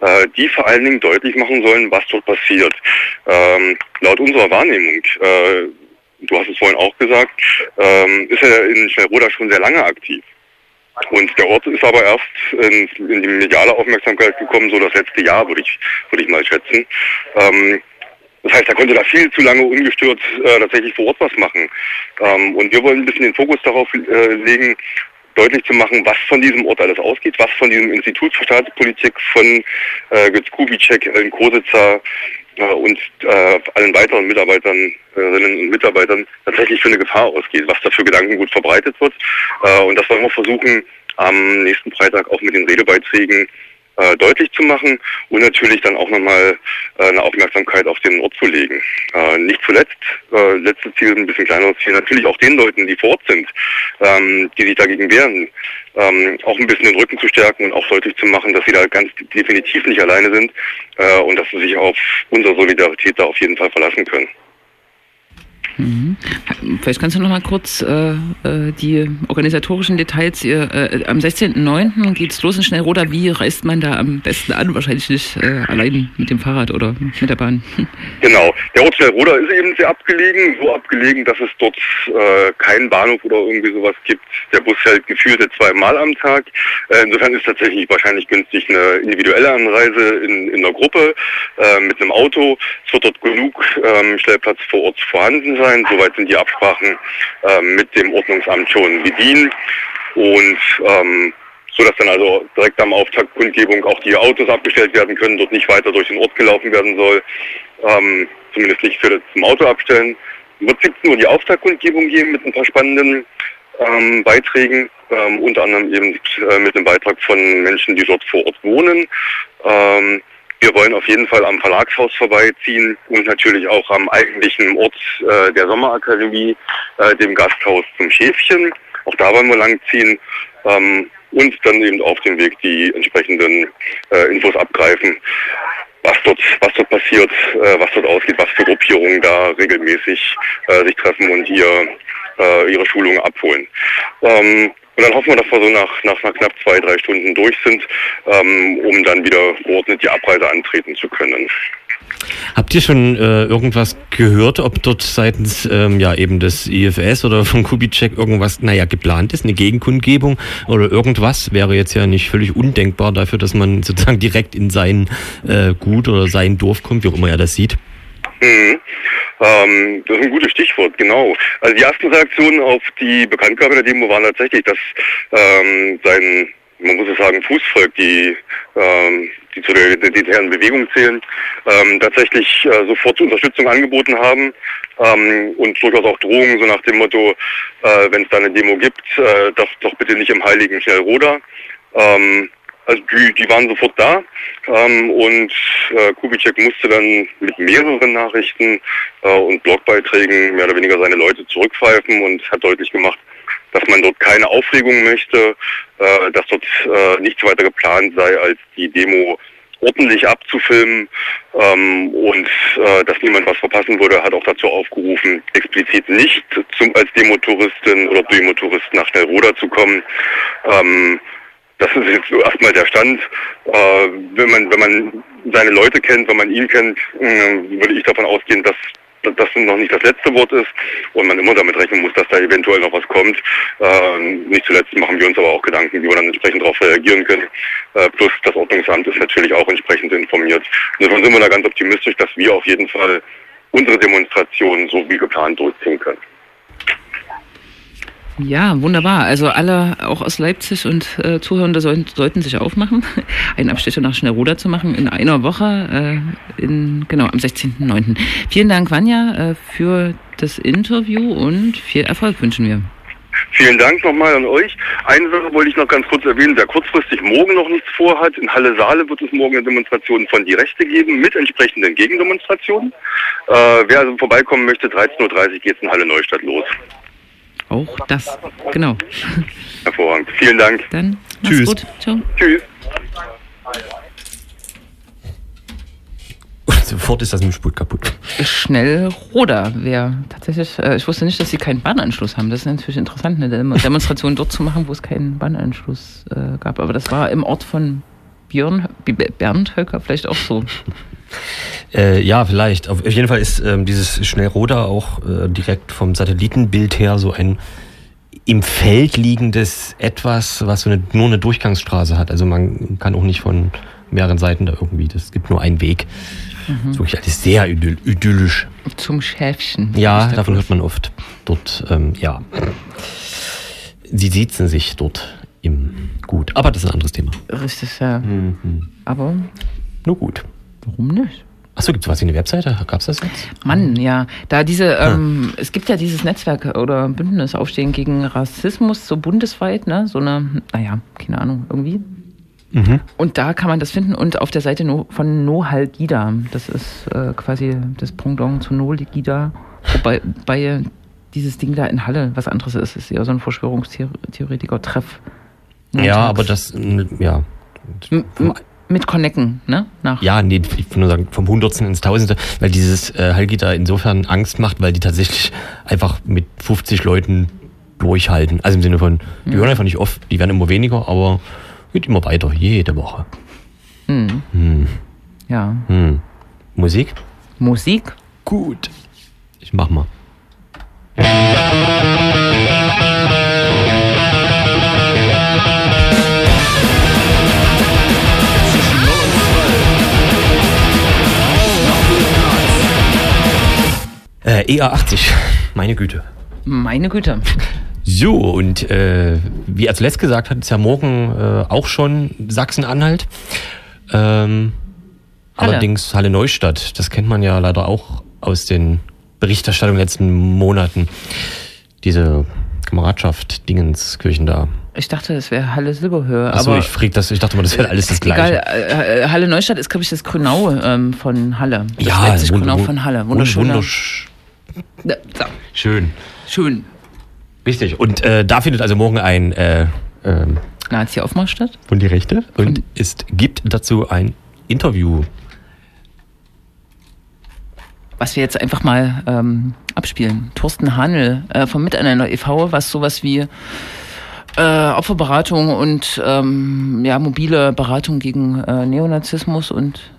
äh, die vor allen Dingen deutlich machen sollen, was dort passiert. Ähm, laut unserer Wahrnehmung, äh, du hast es vorhin auch gesagt, ähm, ist er in Schnellroda schon sehr lange aktiv. Und der Ort ist aber erst in, in die mediale Aufmerksamkeit gekommen, so das letzte Jahr, würde ich, würde ich mal schätzen. Ähm, Das heißt, er konnte da viel zu lange ungestört äh, tatsächlich vor Ort was machen. Ähm, und wir wollen ein bisschen den Fokus darauf äh, legen, deutlich zu machen, was von diesem Ort alles ausgeht, was von diesem Institut für Staatspolitik von äh, Götz Kubitschek, Ellen Kositza äh, und äh, allen weiteren Mitarbeiterinnen äh, und Mitarbeitern tatsächlich für eine Gefahr ausgeht, was da für Gedankengut verbreitet wird. Äh, und das wollen wir versuchen, am nächsten Freitag auch mit den Redebeiträgen Äh, deutlich zu machen und natürlich dann auch nochmal äh, eine Aufmerksamkeit auf den Ort zu legen. Äh, nicht zuletzt, äh, letztes Ziel, ein bisschen kleineres Ziel, natürlich auch den Leuten, die vor Ort sind, ähm, die sich dagegen wehren, ähm, auch ein bisschen den Rücken zu stärken und auch deutlich zu machen, dass sie da ganz definitiv nicht alleine sind äh, und dass sie sich auf unsere Solidarität da auf jeden Fall verlassen können. Mhm. Vielleicht kannst du noch mal kurz äh, die organisatorischen Details. Ihr, äh, am sechzehnten neunten geht's los in Schnellroda. Wie reist man da am besten an? Wahrscheinlich nicht äh, allein mit dem Fahrrad oder mit der Bahn. Genau. Der Ort Schnellroda ist eben sehr abgelegen. So abgelegen, dass es dort äh, keinen Bahnhof oder irgendwie sowas gibt. Der Bus hält gefühlt zweimal am Tag. Äh, insofern ist tatsächlich wahrscheinlich günstig eine individuelle Anreise in, in einer Gruppe äh, mit einem Auto. Es wird dort genug äh, Stellplatz vor Ort vorhanden sein. Soweit sind die Absprachen äh, mit dem Ordnungsamt schon bedient. Und ähm, so dass dann also direkt am Auftakt Kundgebung auch die Autos abgestellt werden können, dort nicht weiter durch den Ort gelaufen werden soll, ähm, zumindest nicht für das zum Auto abstellen. Es wird siebzehn Uhr die Auftaktkundgebung geben mit ein paar spannenden ähm, Beiträgen, ähm, unter anderem eben äh, mit einem Beitrag von Menschen, die dort vor Ort wohnen. Ähm, Wir wollen auf jeden Fall am Verlagshaus vorbeiziehen und natürlich auch am eigentlichen Ort äh, der Sommerakademie, äh, dem Gasthaus zum Schäfchen. Auch da wollen wir langziehen ähm, und dann eben auf dem Weg die entsprechenden äh, Infos abgreifen, was dort, was dort passiert, äh, was dort ausgeht, was für Gruppierungen da regelmäßig äh, sich treffen und ihr, äh, ihre Schulungen abholen. Ähm, Und dann hoffen wir, dass wir so nach, nach, nach knapp zwei, drei Stunden durch sind, ähm, um dann wieder ordentlich die Abreise antreten zu können. Habt ihr schon äh, irgendwas gehört, ob dort seitens ähm, ja eben des I F S oder von Kubitschek irgendwas, naja, geplant ist, eine Gegenkundgebung oder irgendwas? Wäre jetzt ja nicht völlig undenkbar dafür, dass man sozusagen direkt in sein äh, Gut oder sein Dorf kommt, wie auch immer er das sieht. Mhm. Ähm, das ist ein gutes Stichwort, genau. Also die ersten Reaktionen auf die Bekanntgabe der Demo waren tatsächlich, dass ähm, sein, man muss es sagen, Fußvolk, die, ähm, die zu der identitären Bewegung zählen, ähm, tatsächlich äh, sofort Unterstützung angeboten haben ähm, und durchaus auch Drohungen, so nach dem Motto, äh, wenn es da eine Demo gibt, äh, das doch bitte nicht im heiligen Schnellroda. Ähm, Also die, die waren sofort da ähm, und äh, Kubitschek musste dann mit mehreren Nachrichten äh, und Blogbeiträgen mehr oder weniger seine Leute zurückpfeifen und hat deutlich gemacht, dass man dort keine Aufregung möchte, äh, dass dort äh, nichts weiter geplant sei, als die Demo ordentlich abzufilmen ähm, und äh, dass niemand was verpassen würde, hat auch dazu aufgerufen, explizit nicht zum, als Demotouristin oder Demotourist nach Schnellroda zu kommen. Ähm, Das ist jetzt erstmal der Stand. Äh, wenn man wenn man seine Leute kennt, wenn man ihn kennt, äh, würde ich davon ausgehen, dass das noch nicht das letzte Wort ist und man immer damit rechnen muss, dass da eventuell noch was kommt. Äh, nicht zuletzt machen wir uns aber auch Gedanken, wie wir dann entsprechend darauf reagieren können. Äh, plus das Ordnungsamt ist natürlich auch entsprechend informiert. Insofern sind wir da ganz optimistisch, dass wir auf jeden Fall unsere Demonstrationen so wie geplant durchziehen können. Ja, wunderbar. Also alle, auch aus Leipzig und äh, Zuhörende, soll, sollten sich aufmachen, einen Abstecher nach Schnellroda zu machen in einer Woche, äh, in, genau, am sechzehnten neunten Vielen Dank, Vanja, äh, für das Interview und viel Erfolg wünschen wir. Vielen Dank nochmal an euch. Eine Sache wollte ich noch ganz kurz erwähnen, wer kurzfristig morgen noch nichts vorhat, in Halle-Saale wird es morgen eine Demonstration von Die Rechte geben, mit entsprechenden Gegendemonstrationen. Äh, wer also vorbeikommen möchte, dreizehn Uhr dreißig geht es in Halle-Neustadt los. Auch das, genau. Hervorragend, vielen Dank. Dann, mach's gut. Ciao. Tschüss. Sofort ist das mit dem Sput kaputt. Schnellroda wäre tatsächlich, äh, ich wusste nicht, dass sie keinen Bahnanschluss haben. Das ist natürlich interessant, eine Demonstration dort zu machen, wo es keinen Bahnanschluss äh, gab. Aber das war im Ort von Björn, Bernd Höcke vielleicht auch so. Äh, ja, vielleicht. Auf jeden Fall ist ähm, dieses Schnellroda auch äh, direkt vom Satellitenbild her so ein im Feld liegendes Etwas, was so eine, nur eine Durchgangsstraße hat. Also man kann auch nicht von mehreren Seiten da irgendwie, das gibt nur einen Weg. Mhm. Das ist wirklich alles sehr idyll- idyllisch. Zum Schäfchen. Ja, davon hört man oft. Dort, ähm, ja. Sie sitzen sich dort im Gut. Aber das ist ein anderes Thema. Richtig, ja. Mhm. Aber? Nur gut. Warum nicht? Achso, gibt es was in der Webseite? Gab es das jetzt? Mann, ja. Da diese, ja. Ähm, es gibt ja dieses Netzwerk oder Bündnis Aufstehen gegen Rassismus, so bundesweit, ne? So eine, naja, keine Ahnung, irgendwie. Mhm. Und da kann man das finden und auf der Seite von No Legida, das ist äh, quasi das Pendant zu No Legida, wobei bei dieses Ding da in Halle was anderes ist. Das ist eher so ein Verschwörungstheoretiker-Treff. Ja, aber das, ja. M- M- Mit Connecten, ne? Nach. Ja, nee, ich würde nur sagen, vom Hundertsten ins Tausendste, weil dieses äh, Halgita insofern Angst macht, weil die tatsächlich einfach mit fünfzig Leuten durchhalten. Also im Sinne von, die hören einfach nicht oft, die werden immer weniger, aber geht immer weiter, jede Woche. Hm. Hm. Ja. Hm. Musik? Musik? Gut. Ich mach mal. Äh, E A achtzig. Meine Güte. Meine Güte. So, und äh, wie er zuletzt gesagt hat, ist ja morgen äh, auch schon Sachsen-Anhalt. Ähm, Halle. Allerdings Halle-Neustadt. Das kennt man ja leider auch aus den Berichterstattungen letzten Monaten. Diese Kameradschaft Dingenskirchen da. Ich dachte, es wäre Halle-Silberhöhe. Achso, ich, frieg das, ich dachte mal, das wäre alles das Gleiche. Egal, Halle-Neustadt ist, glaube ich, das Grünau ähm, von Halle. Das ja, das Grünau wund- von Halle. Wunderschön. Wundersch- Schön. Schön. Richtig. Und äh, da findet also morgen ein äh, ähm, Nazi-Aufmarsch statt. Von Die Rechte. Und, und es gibt dazu ein Interview. Was wir jetzt einfach mal ähm, abspielen. Thorsten Hanel äh, vom Miteinander e V, was sowas wie äh, Opferberatung und ähm, ja, mobile Beratung gegen äh, Neonazismus und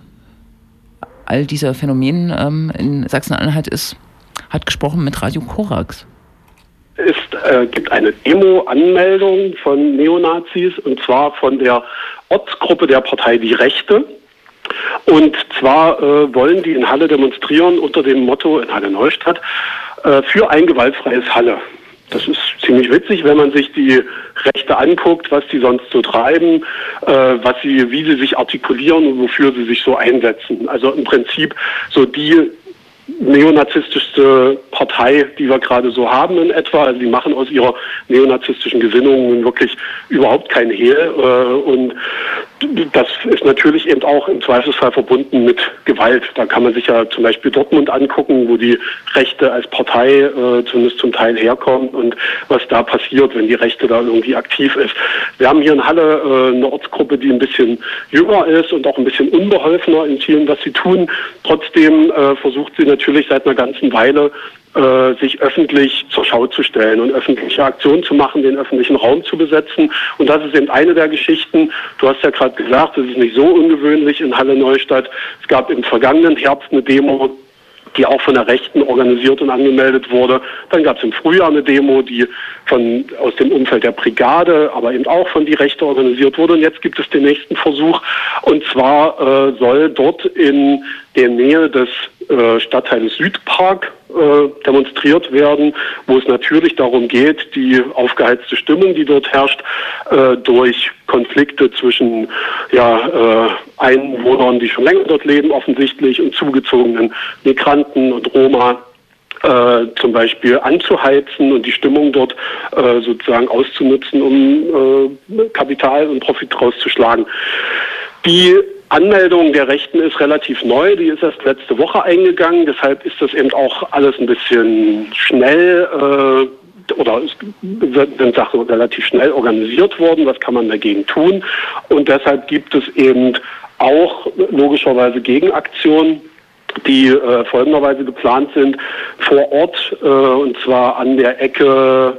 all diese Phänomene ähm, in Sachsen-Anhalt ist, hat gesprochen mit Radio Korax. Es äh, gibt eine Demo-Anmeldung von Neonazis, und zwar von der Ortsgruppe der Partei Die Rechte. Und zwar äh, wollen die in Halle demonstrieren unter dem Motto in Halle-Neustadt äh, für ein gewaltfreies Halle. Das ist ziemlich witzig, wenn man sich die Rechte anguckt, was die sonst so treiben, äh, was sie, wie sie sich artikulieren und wofür sie sich so einsetzen. Also im Prinzip so die neonazistischste Partei, die wir gerade so haben in etwa. Also die machen aus ihrer neonazistischen Gesinnung wirklich überhaupt keinen Hehl. Und das ist natürlich eben auch im Zweifelsfall verbunden mit Gewalt. Da kann man sich ja zum Beispiel Dortmund angucken, wo die Rechte als Partei zumindest zum Teil herkommt und was da passiert, wenn die Rechte da irgendwie aktiv ist. Wir haben hier in Halle eine Ortsgruppe, die ein bisschen jünger ist und auch ein bisschen unbeholfener in vielen, was sie tun. Trotzdem versucht sie natürlich natürlich seit einer ganzen Weile, äh, sich öffentlich zur Schau zu stellen und öffentliche Aktionen zu machen, den öffentlichen Raum zu besetzen. Und das ist eben eine der Geschichten. Du hast ja gerade gesagt, das ist nicht so ungewöhnlich in Halle-Neustadt. Es gab im vergangenen Herbst eine Demo, die auch von der Rechten organisiert und angemeldet wurde. Dann gab es im Frühjahr eine Demo, die von aus dem Umfeld der Brigade, aber eben auch von Die Rechte organisiert wurde. Und jetzt gibt es den nächsten Versuch. Und zwar äh, soll dort in der Nähe des äh, Stadtteil Südpark äh, demonstriert werden, wo es natürlich darum geht, die aufgeheizte Stimmung, die dort herrscht, äh, durch Konflikte zwischen ja, äh, Einwohnern, die schon länger dort leben offensichtlich, und zugezogenen Migranten und Roma Äh, zum Beispiel anzuheizen und die Stimmung dort äh, sozusagen auszunutzen, um äh, Kapital und Profit rauszuschlagen. Die Anmeldung der Rechten ist relativ neu, die ist erst letzte Woche eingegangen, deshalb ist das eben auch alles ein bisschen schnell äh, oder sind Sachen relativ schnell organisiert worden, was kann man dagegen tun? Und deshalb gibt es eben auch logischerweise Gegenaktionen, die äh, folgenderweise geplant sind, vor Ort, äh, und zwar an der Ecke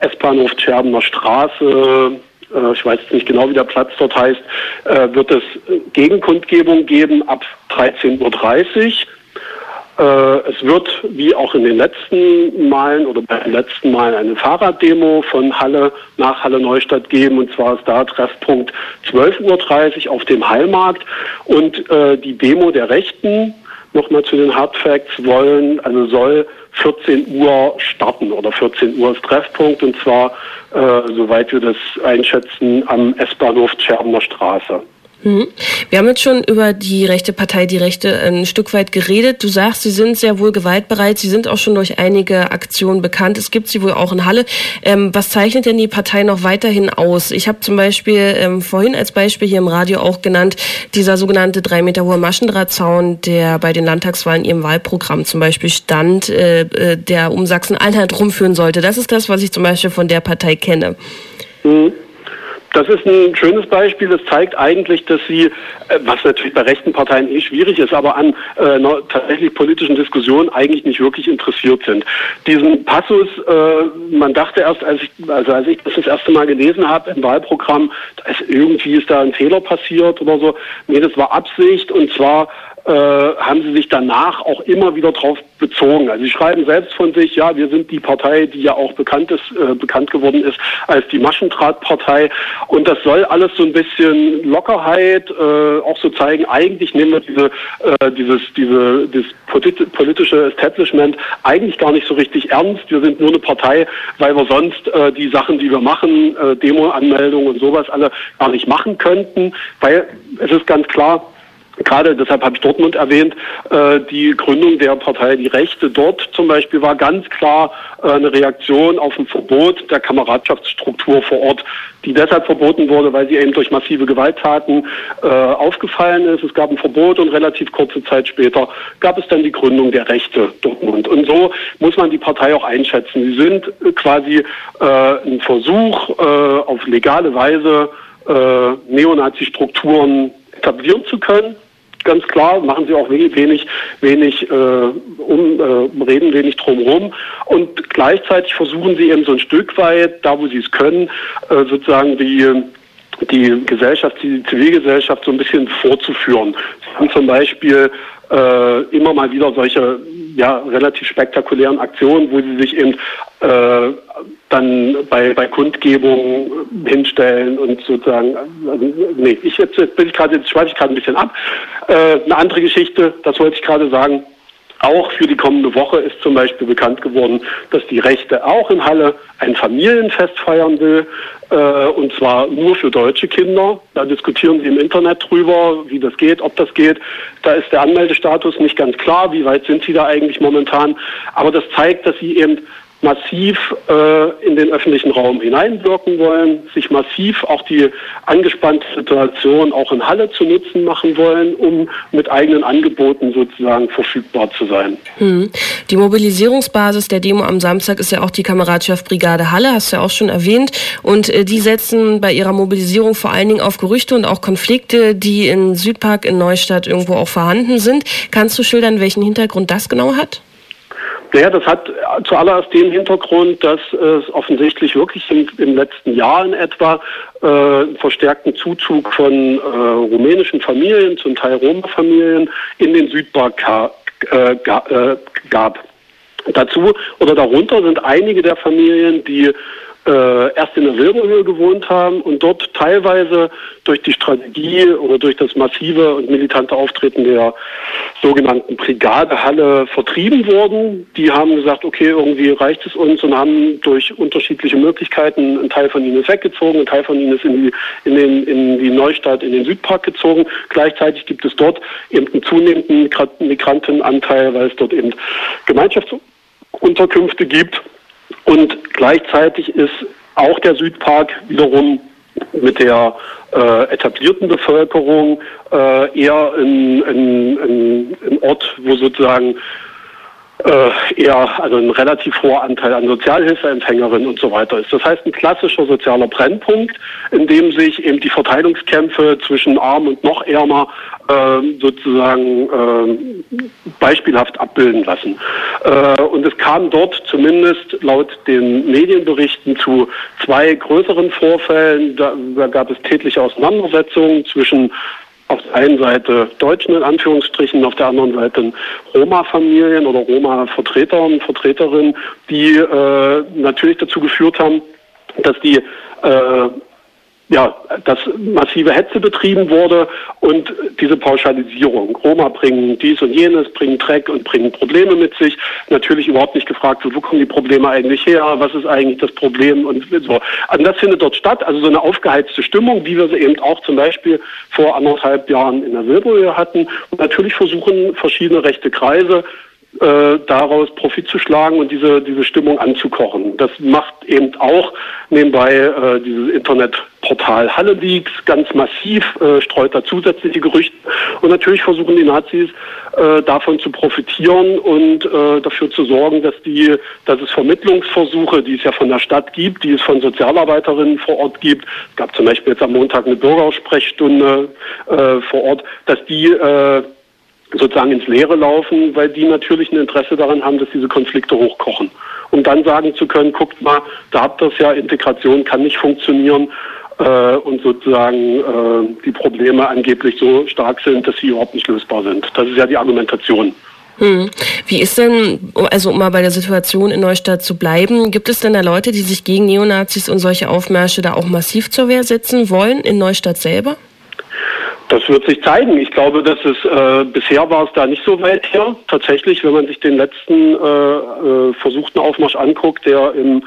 S-Bahnhof Scherbener Straße, äh, ich weiß nicht genau, wie der Platz dort heißt, äh, wird es Gegenkundgebung geben ab dreizehn Uhr dreißig. Äh, es wird, wie auch in den letzten Malen oder bei den letzten Malen, eine Fahrraddemo von Halle nach Halle-Neustadt geben. Und zwar ist da Treffpunkt zwölf Uhr dreißig auf dem Hallmarkt. Und äh, die Demo der Rechten, nochmal zu den Hardfacts, wollen, also soll vierzehn Uhr starten oder vierzehn Uhr ist Treffpunkt, und zwar, äh, soweit wir das einschätzen, am S-Bahnhof Scherbener Straße. Mhm. Wir haben jetzt schon über die rechte Partei, die Rechte, ein Stück weit geredet. Du sagst, sie sind sehr wohl gewaltbereit, sie sind auch schon durch einige Aktionen bekannt. Es gibt sie wohl auch in Halle. Ähm, was zeichnet denn die Partei noch weiterhin aus? Ich habe zum Beispiel ähm, vorhin als Beispiel hier im Radio auch genannt, dieser sogenannte drei Meter hohe Maschendrahtzaun, der bei den Landtagswahlen in ihrem Wahlprogramm zum Beispiel stand, äh, der um Sachsen-Anhalt rumführen sollte. Das ist das, was ich zum Beispiel von der Partei kenne. Mhm. Das ist ein schönes Beispiel. Das zeigt eigentlich, dass sie, was natürlich bei rechten Parteien eh schwierig ist, aber an äh, tatsächlich politischen Diskussionen eigentlich nicht wirklich interessiert sind. Diesen Passus, äh, man dachte erst, als ich, also als ich das das erste Mal gelesen habe im Wahlprogramm, also irgendwie ist da ein Fehler passiert oder so. Nee, das war Absicht, und zwar Äh, haben sie sich danach auch immer wieder drauf bezogen. Also sie schreiben selbst von sich, ja, wir sind die Partei, die ja auch bekannt ist, äh, bekannt geworden ist als die Maschendrahtpartei. Und das soll alles so ein bisschen Lockerheit äh, auch so zeigen. Eigentlich nehmen wir diese, äh, dieses, diese, dieses politische Establishment eigentlich gar nicht so richtig ernst. Wir sind nur eine Partei, weil wir sonst äh, die Sachen, die wir machen, äh, Demo-Anmeldungen und sowas alle gar nicht machen könnten, weil es ist ganz klar, gerade, deshalb habe ich Dortmund erwähnt, äh, die Gründung der Partei Die Rechte dort zum Beispiel war ganz klar äh, eine Reaktion auf ein Verbot der Kameradschaftsstruktur vor Ort, die deshalb verboten wurde, weil sie eben durch massive Gewalttaten äh, aufgefallen ist. Es gab ein Verbot und relativ kurze Zeit später gab es dann die Gründung der Rechte Dortmund. Und so muss man die Partei auch einschätzen. Sie sind quasi äh, ein Versuch, äh, auf legale Weise äh, Neonazi-Strukturen etablieren zu können. Ganz klar, machen sie auch wenig, wenig, wenig äh, um, äh, reden wenig drumherum, und gleichzeitig versuchen sie eben so ein Stück weit, da wo sie es können, äh, sozusagen die die Gesellschaft, die Zivilgesellschaft so ein bisschen vorzuführen. Sie haben zum Beispiel äh, immer mal wieder solche ja relativ spektakulären Aktionen, wo sie sich eben äh, dann bei, bei Kundgebungen hinstellen und sozusagen, also, nee, ich jetzt, jetzt bin ich gerade, jetzt schweife ich gerade ein bisschen ab. Äh, eine andere Geschichte, das wollte ich gerade sagen. Auch für die kommende Woche ist zum Beispiel bekannt geworden, dass die Rechte auch in Halle ein Familienfest feiern will, äh, und zwar nur für deutsche Kinder. Da diskutieren sie im Internet drüber, wie das geht, ob das geht. Da ist der Anmeldestatus nicht ganz klar, wie weit sind sie da eigentlich momentan. Aber das zeigt, dass sie eben massiv äh, in den öffentlichen Raum hineinwirken wollen, sich massiv auch die angespannte Situation auch in Halle zu nutzen machen wollen, um mit eigenen Angeboten sozusagen verfügbar zu sein. Hm. Die Mobilisierungsbasis der Demo am Samstag ist ja auch die Kameradschaft Brigade Halle, hast du ja auch schon erwähnt. Und äh, die setzen bei ihrer Mobilisierung vor allen Dingen auf Gerüchte und auch Konflikte, die in Südpark, in Neustadt irgendwo auch vorhanden sind. Kannst du schildern, welchen Hintergrund das genau hat? Naja, das hat zuallererst den Hintergrund, dass es offensichtlich wirklich im, im letzten Jahr in etwa äh, verstärkten Zuzug von äh, rumänischen Familien, zum Teil Roma-Familien, in den Südpark ka- äh, ga- äh, gab. Dazu oder darunter sind einige der Familien, die äh, erst in derselben Höhe gewohnt haben und dort teilweise durch die Strategie oder durch das massive und militante Auftreten der sogenannten Brigade Halle vertrieben wurden. Die haben gesagt, okay, irgendwie reicht es uns, und haben durch unterschiedliche Möglichkeiten, ein Teil von ihnen ist weggezogen, ein Teil von ihnen ist in die, in den, in die Neustadt, in den Südpark gezogen. Gleichzeitig gibt es dort eben einen zunehmenden Migrantenanteil, weil es dort eben Gemeinschaftsunterkünfte gibt. Und gleichzeitig ist auch der Südpark wiederum mit der äh, etablierten Bevölkerung äh, eher ein, ein, ein, ein Ort, wo sozusagen äh, eher also ein relativ hoher Anteil an Sozialhilfeempfängerinnen und so weiter ist. Das heißt, ein klassischer sozialer Brennpunkt, in dem sich eben die Verteilungskämpfe zwischen Arm und noch Ärmer äh, sozusagen äh, beispielhaft abbilden lassen. Äh, und es kam dort zumindest laut den Medienberichten zu zwei größeren Vorfällen. Da, da gab es tätliche Auseinandersetzungen zwischen auf der einen Seite Deutschen in Anführungsstrichen, auf der anderen Seite Roma-Familien oder Roma-Vertreter und Vertreterinnen, die äh, natürlich dazu geführt haben, dass die äh, ja, dass massive Hetze betrieben wurde und diese Pauschalisierung. Roma bringen dies und jenes, bringen Dreck und bringen Probleme mit sich. Natürlich überhaupt nicht gefragt, wo kommen die Probleme eigentlich her, was ist eigentlich das Problem und so. Und das findet dort statt, also so eine aufgeheizte Stimmung, wie wir sie eben auch zum Beispiel vor anderthalb Jahren in der Silberhöhe hatten. Und natürlich versuchen verschiedene rechte Kreise, Äh, daraus Profit zu schlagen und diese diese Stimmung anzukochen. Das macht eben auch nebenbei äh, dieses Internetportal Halle-Leaks ganz massiv, äh, streut da zusätzliche Gerüchte. Und natürlich versuchen die Nazis äh, davon zu profitieren und äh, dafür zu sorgen, dass die, dass es Vermittlungsversuche, die es ja von der Stadt gibt, die es von Sozialarbeiterinnen vor Ort gibt, es gab zum Beispiel jetzt am Montag eine Bürgersprechstunde äh, vor Ort, dass die äh, sozusagen ins Leere laufen, weil die natürlich ein Interesse daran haben, dass diese Konflikte hochkochen. Um dann sagen zu können, guckt mal, da habt ihr es ja, Integration kann nicht funktionieren äh, und sozusagen äh, die Probleme angeblich so stark sind, dass sie überhaupt nicht lösbar sind. Das ist ja die Argumentation. Hm. Wie ist denn, also um mal bei der Situation in Neustadt zu bleiben, gibt es denn da Leute, die sich gegen Neonazis und solche Aufmärsche da auch massiv zur Wehr setzen wollen, in Neustadt selber? Das wird sich zeigen. Ich glaube, dass es äh, bisher war es da nicht so weit her. Tatsächlich, wenn man sich den letzten äh, äh, versuchten Aufmarsch anguckt, der im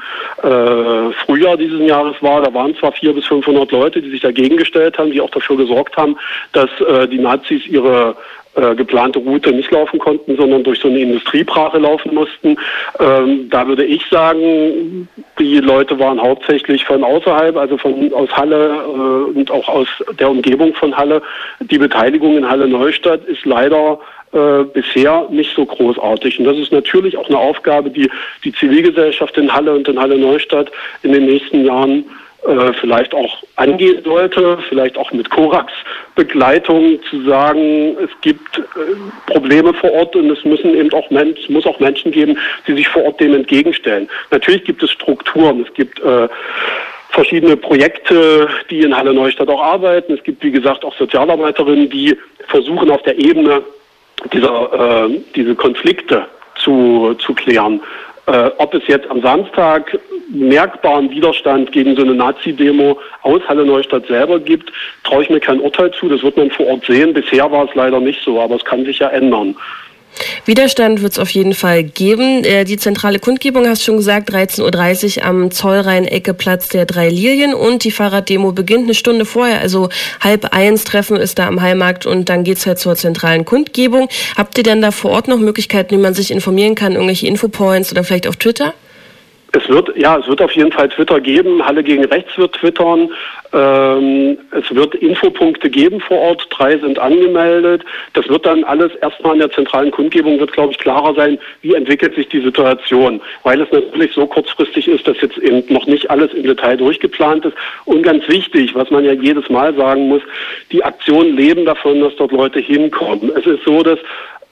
äh, Frühjahr dieses Jahres war, da waren zwar vier bis fünfhundert Leute, die sich dagegen gestellt haben, die auch dafür gesorgt haben, dass äh, die Nazis ihre Äh, geplante Route nicht laufen konnten, sondern durch so eine Industriebrache laufen mussten. Ähm, da würde ich sagen, die Leute waren hauptsächlich von außerhalb, also von aus Halle äh, und auch aus der Umgebung von Halle. Die Beteiligung in Halle-Neustadt ist leider äh, bisher nicht so großartig. Und das ist natürlich auch eine Aufgabe, die die Zivilgesellschaft in Halle und in Halle-Neustadt in den nächsten Jahren vielleicht auch angehen sollte, vielleicht auch mit Korax-Begleitung zu sagen, es gibt äh, Probleme vor Ort und es müssen eben auch Menschen, muss auch Menschen geben, die sich vor Ort dem entgegenstellen. Natürlich gibt es Strukturen, es gibt äh, verschiedene Projekte, die in Halle-Neustadt auch arbeiten. Es gibt, wie gesagt, auch Sozialarbeiterinnen, die versuchen auf der Ebene dieser äh, diese Konflikte zu zu klären. Äh, ob es jetzt am Samstag merkbaren Widerstand gegen so eine Nazi-Demo aus Halle-Neustadt selber gibt, traue ich mir kein Urteil zu. Das wird man vor Ort sehen. Bisher war es leider nicht so, aber es kann sich ja ändern. Widerstand wird es auf jeden Fall geben. Die zentrale Kundgebung, hast du schon gesagt, dreizehn Uhr dreißig am Zollrhein-Ecke Platz der Drei Lilien, und die Fahrraddemo beginnt eine Stunde vorher, also halb eins Treffen ist da am Hallmarkt und dann geht's halt zur zentralen Kundgebung. Habt ihr denn da vor Ort noch Möglichkeiten, wie man sich informieren kann, irgendwelche Infopoints oder vielleicht auf Twitter? Es wird, ja, es wird auf jeden Fall Twitter geben. Halle gegen Rechts wird twittern. Ähm, es wird Infopunkte geben vor Ort. Drei sind angemeldet. Das wird dann alles erstmal in der zentralen Kundgebung, wird, glaube ich, klarer sein, wie entwickelt sich die Situation. Weil es natürlich so kurzfristig ist, dass jetzt eben noch nicht alles im Detail durchgeplant ist. Und ganz wichtig, was man ja jedes Mal sagen muss, die Aktionen leben davon, dass dort Leute hinkommen. Es ist so, dass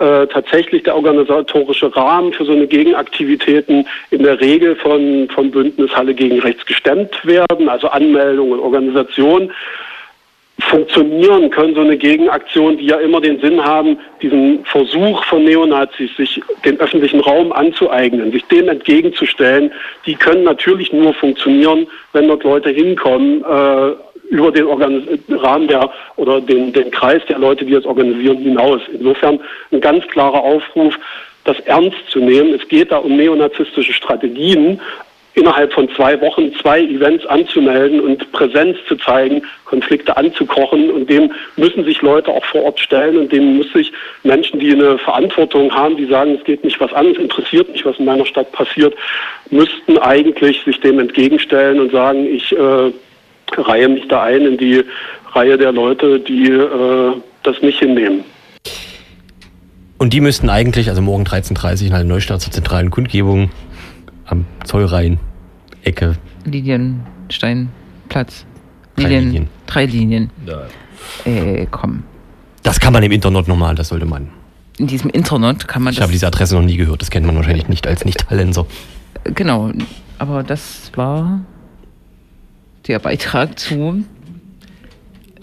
Äh, tatsächlich der organisatorische Rahmen für so eine Gegenaktivitäten in der Regel von, von Bündnis Halle gegen Rechts gestemmt werden, also Anmeldung und Organisation. funktionieren können, so eine Gegenaktion, die ja immer den Sinn haben, diesen Versuch von Neonazis, sich den öffentlichen Raum anzueignen, sich dem entgegenzustellen, die können natürlich nur funktionieren, wenn dort Leute hinkommen, äh, über den Organ- Rahmen der oder den, den Kreis der Leute, die das organisieren, hinaus. Insofern ein ganz klarer Aufruf, das ernst zu nehmen. Es geht da um neonazistische Strategien, innerhalb von zwei Wochen zwei Events anzumelden und Präsenz zu zeigen, Konflikte anzukochen, und dem müssen sich Leute auch vor Ort stellen, und dem müssen sich Menschen, die eine Verantwortung haben, die sagen, es geht mich was an, es interessiert mich, was in meiner Stadt passiert, müssten eigentlich sich dem entgegenstellen und sagen, ich äh, reihe mich da ein in die Reihe der Leute, die äh, das nicht hinnehmen. Und die müssten eigentlich, also morgen dreizehn Uhr dreißig in Halle-Neustadt zur zentralen Kundgebung am Zollrhein-Ecke. Liliensteinplatz. Drei Lilien, Linien. Drei Linien. Ja. Äh, komm. Das kann man im Internet nochmal, das sollte man. In diesem Internet kann man ich das... Ich habe diese Adresse noch nie gehört, das kennt man wahrscheinlich nicht als Nicht-Hallenser. Genau, aber das war der Beitrag zu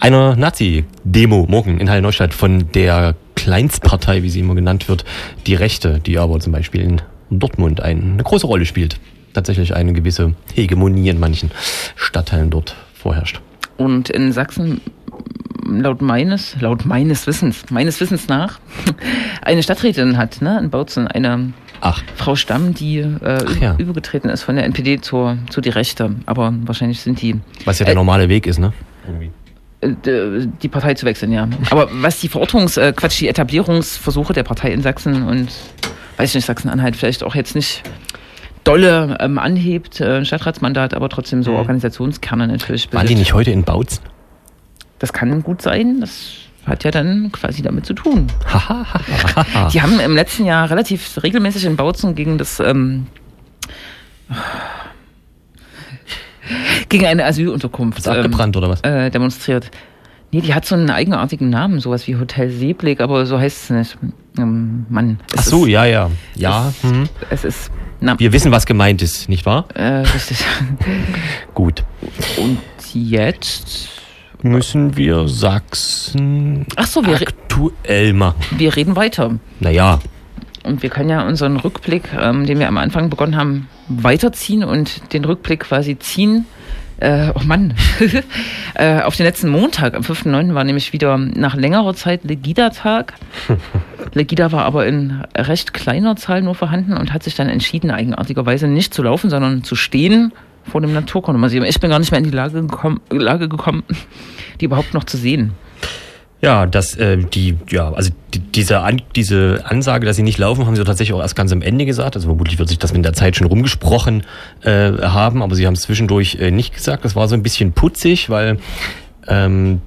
einer Nazi-Demo morgen in Halle-Neustadt von der Kleinstpartei, wie sie immer genannt wird, Die Rechte, die aber zum Beispiel in Dortmund eine große Rolle spielt. Tatsächlich eine gewisse Hegemonie in manchen Stadtteilen dort vorherrscht. Und in Sachsen, laut meines, laut meines Wissens, meines Wissens nach, eine Stadträtin hat, ne, in Bautzen, eine Ach. Frau Stamm, die äh, ja. übergetreten ist von der N P D zur, zu Die Rechte. Aber wahrscheinlich sind die... Was ja der äh, normale Weg ist, ne? Irgendwie. Die Partei zu wechseln, ja. Aber was die Verortungs-, äh, Quatsch, die Etablierungsversuche der Partei in Sachsen und, weiß ich nicht, Sachsen-Anhalt vielleicht auch jetzt nicht dolle ähm, anhebt, äh, Stadtratsmandat, aber trotzdem so Organisationskerne natürlich besitzt. Waren die nicht heute in Bautzen? Das kann gut sein, das hat ja dann quasi damit zu tun. Die haben im letzten Jahr relativ regelmäßig in Bautzen gegen das... Ähm, gegen eine Asylunterkunft ähm, abgebrannt oder was? Äh, demonstriert. Nee, die hat so einen eigenartigen Namen, sowas wie Hotel Seeblick, aber so heißt es nicht. Ähm, Mann. Es Ach so, ist, ja, ja. ja. Es, mhm. es ist. Na, wir wissen, was gemeint ist, nicht wahr? Äh, richtig. Gut. Und jetzt müssen wir Sachsen Ach so, wir aktuell re- machen. Wir reden weiter. Naja. Und wir können ja unseren Rückblick, ähm, den wir am Anfang begonnen haben, weiterziehen und den Rückblick quasi ziehen. Äh, oh Mann, äh, auf den letzten Montag, am fünften neunten war nämlich wieder nach längerer Zeit Legida-Tag. Legida war aber in recht kleiner Zahl nur vorhanden und hat sich dann entschieden, eigenartigerweise nicht zu laufen, sondern zu stehen vor dem Naturkundemuseum. Ich bin gar nicht mehr in die Lage gekommen, Lage gekommen die überhaupt noch zu sehen. Ja, das, äh, die, ja, also die, diese, An- diese Ansage, dass sie nicht laufen, haben sie tatsächlich auch erst ganz am Ende gesagt. Also vermutlich wird sich das mit der Zeit schon rumgesprochen äh, haben, aber sie haben es zwischendurch äh, nicht gesagt. Das war so ein bisschen putzig, weil ähm,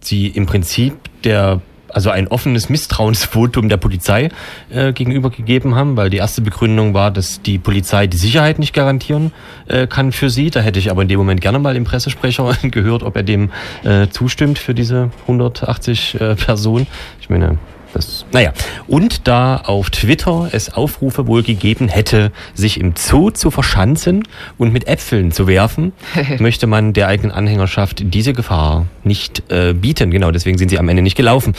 sie im Prinzip der, also ein offenes Misstrauensvotum der Polizei äh, gegenüber gegeben haben, weil die erste Begründung war, dass die Polizei die Sicherheit nicht garantieren äh, kann für sie. Da hätte ich aber in dem Moment gerne mal den Pressesprecher gehört, ob er dem äh, zustimmt für diese hundertachtzig äh, Personen. Ich meine, das, naja. Und da auf Twitter es Aufrufe wohl gegeben hätte, sich im Zoo zu verschanzen und mit Äpfeln zu werfen, möchte man der eigenen Anhängerschaft diese Gefahr nicht äh, bieten. Genau, deswegen sind sie am Ende nicht gelaufen.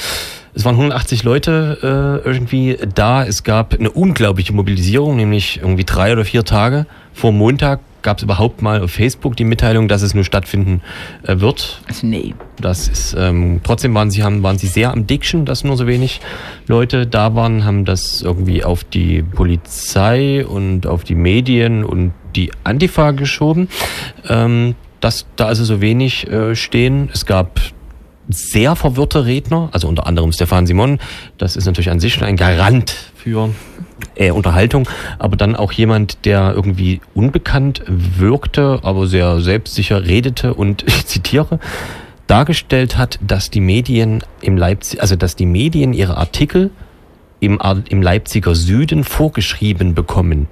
Es waren hundertachtzig Leute äh, irgendwie da. Es gab eine unglaubliche Mobilisierung, nämlich irgendwie drei oder vier Tage vor Montag gab es überhaupt mal auf Facebook die Mitteilung, dass es nur stattfinden äh, wird. Also nee. Das ist, ähm, trotzdem waren sie, haben, waren sie sehr am Dickschen, dass nur so wenig Leute da waren, haben das irgendwie auf die Polizei und auf die Medien und die Antifa geschoben, ähm, dass da also so wenig äh, stehen. Es gab sehr verwirrte Redner, also unter anderem Stefan Simon, das ist natürlich an sich schon ein Garant für äh, Unterhaltung, aber dann auch jemand, der irgendwie unbekannt wirkte, aber sehr selbstsicher redete und, ich zitiere, dargestellt hat, dass die Medien im Leipzig, also dass die Medien ihre Artikel im, im Leipziger Süden vorgeschrieben bekommen.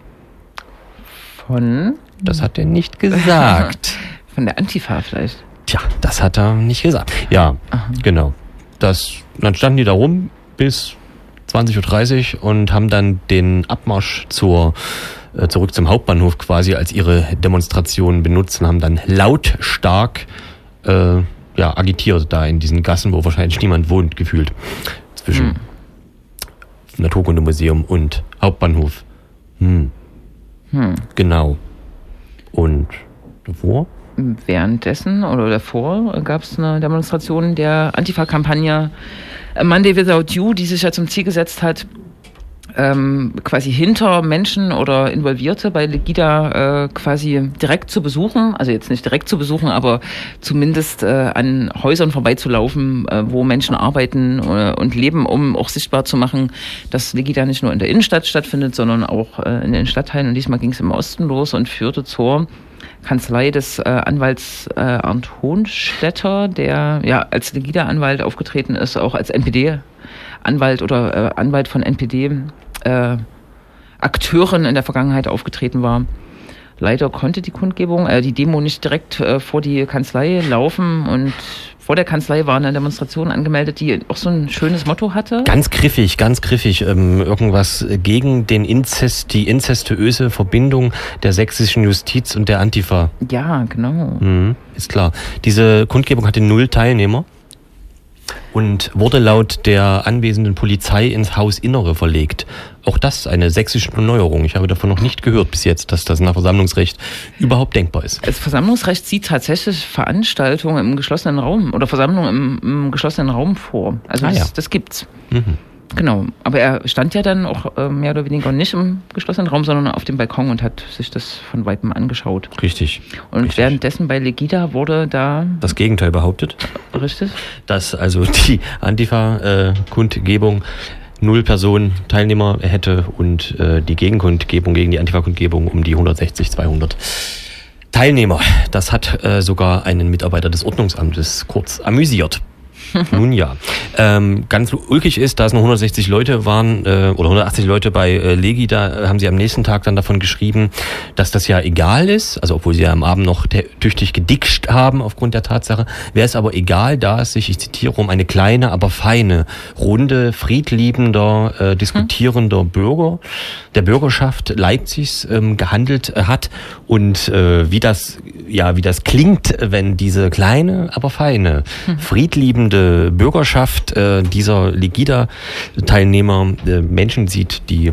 Von? Das hat er nicht gesagt. Von der Antifa vielleicht. Tja, das hat er nicht gesagt. Ja, Aha. genau. Das, dann standen die da rum bis zwanzig Uhr dreißig und haben dann den Abmarsch zur, äh, zurück zum Hauptbahnhof quasi als ihre Demonstration benutzt und haben dann lautstark äh, ja, ja, agitiert da in diesen Gassen, wo wahrscheinlich niemand wohnt, gefühlt. Zwischen hm. Naturkundemuseum und Hauptbahnhof. Hm. Hm. Genau. Und davor? Währenddessen oder davor gab es eine Demonstration der Antifa-Kampagne Monday Without You, die sich ja zum Ziel gesetzt hat, ähm, quasi hinter Menschen oder Involvierte bei Legida äh, quasi direkt zu besuchen, also jetzt nicht direkt zu besuchen, aber zumindest äh, an Häusern vorbeizulaufen, äh, wo Menschen arbeiten äh, und leben, um auch sichtbar zu machen, dass Legida nicht nur in der Innenstadt stattfindet, sondern auch äh, in den Stadtteilen. Und diesmal ging es im Osten los und führte zur Kanzlei des äh, Anwalts äh, Arndt Hohnstetter, der ja als Legida-Anwalt aufgetreten ist, auch als N P D-Anwalt oder äh, Anwalt von N P D-Akteuren äh, in der Vergangenheit aufgetreten war. Leider konnte die Kundgebung, äh, die Demo nicht direkt äh, vor die Kanzlei laufen, und vor der Kanzlei war eine Demonstration angemeldet, die auch so ein schönes Motto hatte. Ganz griffig, ganz griffig. Ähm, irgendwas gegen den Inzest, die inzestuöse Verbindung der sächsischen Justiz und der Antifa. Ja, genau. Mhm, ist klar. Diese Kundgebung hatte null Teilnehmer und wurde laut der anwesenden Polizei ins Hausinnere verlegt. Auch das eine sächsische Neuerung. Ich habe davon noch nicht gehört bis jetzt, dass das nach Versammlungsrecht überhaupt denkbar ist. Das Versammlungsrecht sieht tatsächlich Veranstaltungen im geschlossenen Raum oder Versammlungen im, im geschlossenen Raum vor. Also ah, das, ja. das gibt's. Mhm. Genau. Aber er stand ja dann auch äh, mehr oder weniger nicht im geschlossenen Raum, sondern auf dem Balkon und hat sich das von Weitem angeschaut. Richtig. Und richtig. Währenddessen bei Legida wurde da... das Gegenteil behauptet. Richtig. Dass also die Antifa-Kundgebung äh, null Personen Teilnehmer hätte und äh, die Gegenkundgebung gegen die Antifa-Kundgebung um die hundertsechzig, zweihundert Teilnehmer. Das hat äh, sogar einen Mitarbeiter des Ordnungsamtes kurz amüsiert. Nun ja, ähm, ganz ulkig ist, da es nur hundertsechzig Leute waren äh, oder hundertachtzig Leute bei äh, Legida, haben sie am nächsten Tag dann davon geschrieben, dass das ja egal ist, also obwohl sie ja am Abend noch tüchtig gedickt haben aufgrund der Tatsache, wäre es aber egal, da es sich, ich zitiere, um eine kleine, aber feine, runde, friedliebender, äh, diskutierender Bürger, der Bürgerschaft Leipzigs ähm, gehandelt äh, hat, und äh, wie das, ja, wie das klingt, wenn diese kleine, aber feine, friedliebende Bürgerschaft äh, dieser Legida-Teilnehmer äh, Menschen sieht, die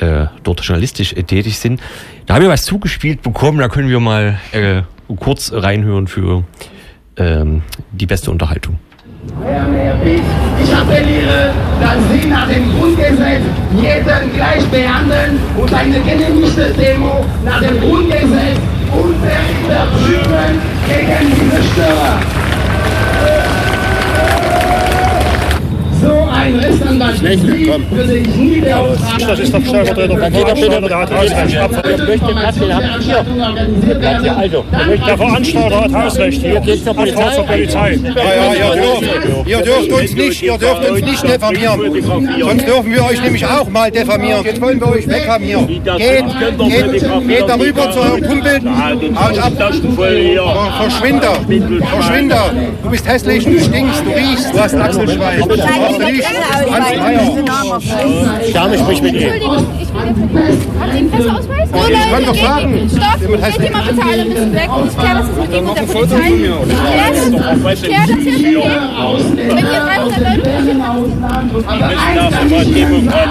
äh, dort journalistisch äh, tätig sind. Da haben wir was zugespielt bekommen, da können wir mal äh, kurz reinhören für ähm, die beste Unterhaltung. Herr Merkel, ich appelliere, dass Sie nach dem Grundgesetz jeden gleich behandeln und eine genehmigte Demo nach dem Grundgesetz unverrichter führen gegen diese Störer. So ein Rechtsanwalt würde ich nie beauftragen. Das ist doch Schnellroda, da jeder Schnellroda hat Hausrecht. Der Veranstalter hat Hausrecht. Hier geht zur Polizei. Ihr dürft uns nicht, ihr dürft uns nicht diffamieren. Sonst dürfen wir euch nämlich auch mal diffamieren. Jetzt wollen wir euch weg haben hier. Geht, geht darüber zu eurem Kumpel. Haut ab. Verschwinde. Verschwinde. Du bist hässlich, du stinkst, du riechst, du hast Achselschweiß. Ich darf nicht mich mit ihr. Entschuldigung, ich habe den Presseausweis. Oh nein, stopp, stellt ihr mal bitte alle ein bisschen weg. Ich kläre das jetzt mit ihm und der Polizei. Ich kläre das jetzt mit ihm. Wenn ihr dreihundert Leute nicht hinterlasst. Aber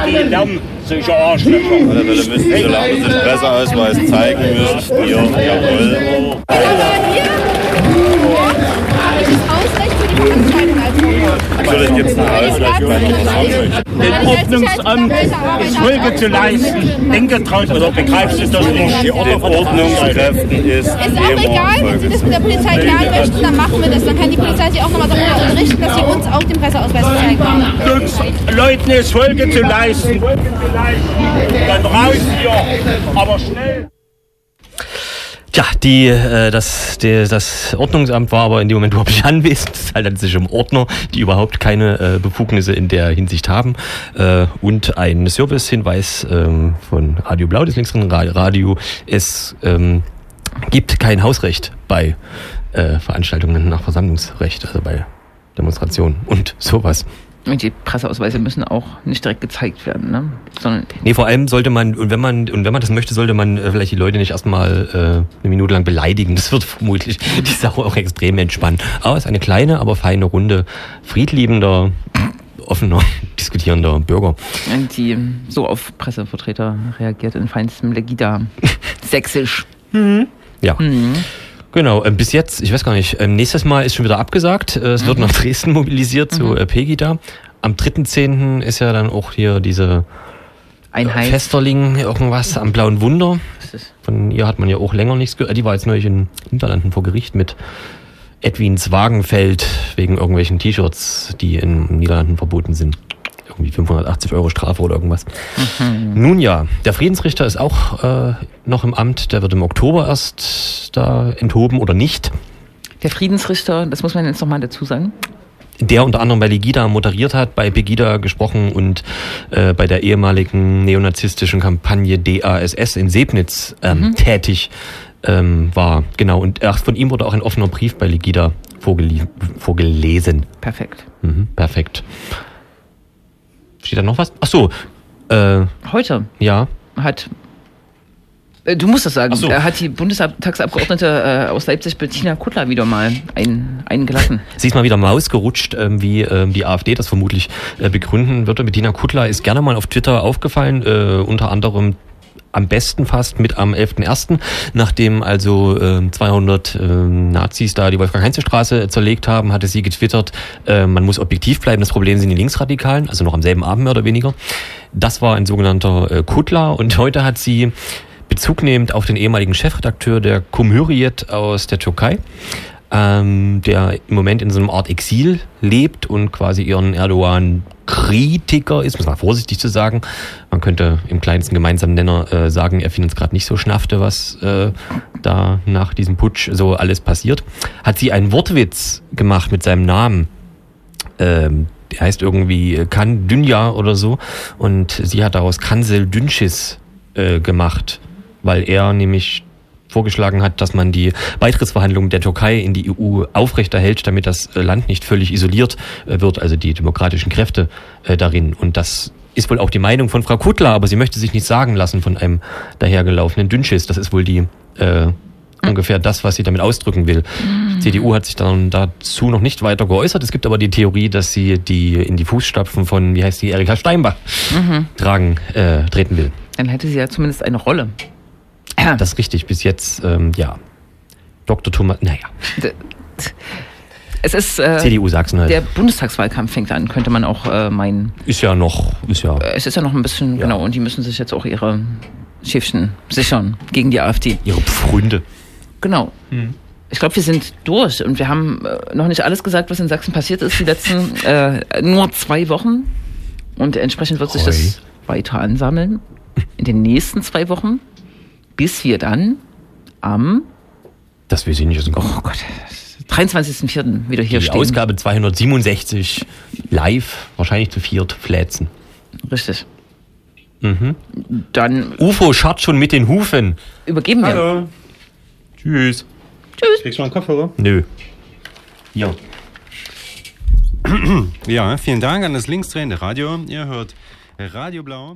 eins, solche Arschlöcher. Solange Sie den Presseausweis zeigen müsst, ihr, jawohl. Natürlich gibt es eine Ausweichung. Dem Ordnungsamt Folge zu leisten, denkentraut oder begreifst du das nicht? Den Ordnungskräften ist es auch egal, wenn Sie das mit der Polizei klären möchten, dann machen wir das. Dann kann die Polizei sich auch nochmal darüber unterrichten, dass sie uns auch den Presseausweis zeigen. Leuten ist Folge zu leisten. Dann raus hier, aber schnell. Tja, die, äh, das, die, das Ordnungsamt war aber in dem Moment überhaupt nicht anwesend. Es handelt sich um Ordner, die überhaupt keine äh, Befugnisse in der Hinsicht haben. Äh, und ein Servicehinweis ähm, von Radio Blau, des links Radio, es ähm, gibt kein Hausrecht bei äh, Veranstaltungen nach Versammlungsrecht, also bei Demonstrationen und sowas. Die Presseausweise müssen auch nicht direkt gezeigt werden, ne? Sondern nee, vor allem sollte man, und wenn man, und wenn man das möchte, sollte man äh, vielleicht die Leute nicht erstmal äh, eine Minute lang beleidigen. Das wird vermutlich die Sache auch extrem entspannen. Aber es ist eine kleine, aber feine Runde friedliebender, offener, diskutierender Bürger. Die so auf Pressevertreter reagiert in feinstem Legida. Sächsisch. Mhm. Ja. Mhm. Genau, ähm, bis jetzt, ich weiß gar nicht, ähm, nächstes Mal ist schon wieder abgesagt, äh, es wird nach Dresden mobilisiert, zu äh, Pegida. Am dritten zehnten ist ja dann auch hier diese Einheit. Festerling, irgendwas, am Blauen Wunder. Von ihr hat man ja auch länger nichts gehört. Die war jetzt neulich in Niederlanden vor Gericht mit Edwins Wagenfeld wegen irgendwelchen T-Shirts, die in Niederlanden verboten sind. Irgendwie fünfhundertachtzig Euro Strafe oder irgendwas. Mhm. Nun ja, der Friedensrichter ist auch äh, noch im Amt. Der wird im Oktober erst da enthoben oder nicht. Der Friedensrichter, das muss man jetzt nochmal dazu sagen. Der unter anderem bei Legida moderiert hat, bei Pegida gesprochen und äh, bei der ehemaligen neonazistischen Kampagne D A S S in Sebnitz ähm, mhm. tätig ähm, war. Genau, und erst von ihm wurde auch ein offener Brief bei Legida vorgelie- vorgelesen. Perfekt. Mhm, perfekt. Steht da noch was? Ach so. Äh, Heute ja. hat, äh, du musst das sagen, so. hat die Bundestagsabgeordnete äh, aus Leipzig, Bettina Kuttler, wieder mal ein, eingelassen. Sie ist mal wieder mausgerutscht, äh, wie äh, die AfD das vermutlich äh, begründen würde. Bettina Kuttler ist gerne mal auf Twitter aufgefallen, äh, unter anderem am besten fast mit am elften ersten, nachdem also äh, zweihundert äh, Nazis da die Wolfgang-Heinze-Straße zerlegt haben, hatte sie getwittert, äh, man muss objektiv bleiben, das Problem sind die Linksradikalen, also noch am selben Abend mehr oder weniger. Das war ein sogenannter äh, Kuttler, und heute hat sie Bezug nehmend auf den ehemaligen Chefredakteur der Cumhuriyet aus der Türkei, ähm, der im Moment in so einer Art Exil lebt und quasi ihren Erdogan Kritiker ist, muss man vorsichtig zu sagen. Man könnte im kleinsten gemeinsamen Nenner äh, sagen, er findet es gerade nicht so schnafte, was äh, da nach diesem Putsch so alles passiert. Hat sie einen Wortwitz gemacht mit seinem Namen. Ähm, der heißt irgendwie Kan Dünja oder so. Und sie hat daraus Kansel Dünschis äh, gemacht, weil er nämlich vorgeschlagen hat, dass man die Beitrittsverhandlungen der Türkei in die E U aufrechterhält, damit das Land nicht völlig isoliert wird, also die demokratischen Kräfte darin. Und das ist wohl auch die Meinung von Frau Kuttler, aber sie möchte sich nicht sagen lassen von einem dahergelaufenen Dünnschiss. Das ist wohl die äh, ungefähr das, was sie damit ausdrücken will. Mhm. Die C D U hat sich dann dazu noch nicht weiter geäußert. Es gibt aber die Theorie, dass sie die in die Fußstapfen von, wie heißt die, Erika Steinbach mhm. tragen, äh, treten will. Dann hätte sie ja zumindest eine Rolle. Das ist richtig, bis jetzt, ähm, ja. Doktor Thomas, naja. Es ist, äh, C D U Sachsen-Anhalt. Der Bundestagswahlkampf fängt an, könnte man auch äh, meinen. Ist ja noch, ist ja. Es ist ja noch ein bisschen, ja. Genau, und die müssen sich jetzt auch ihre Schäfchen sichern gegen die AfD. Ihre Pfründe. Genau. Hm. Ich glaube, wir sind durch und wir haben äh, noch nicht alles gesagt, was in Sachsen passiert ist, die letzten äh, nur zwei Wochen. Und entsprechend wird sich Hoi. das weiter ansammeln. In den nächsten zwei Wochen. Bis wir dann am... Das will sie nicht aus dem Kopf. Oh Gott, dreiundzwanzigsten vierten wieder hier die stehen. Die Ausgabe zweihundertsiebenundsechzig live, wahrscheinlich zu viert, flätzen. Richtig. Mhm. Dann... UFO scharrt schon mit den Hufen. Übergeben wir. Hallo. Tschüss. Tschüss. Kriegst du mal einen Kopfhörer? Nö. Ja. Ja, vielen Dank an das linksdrehende Radio. Ihr hört Radio Blau.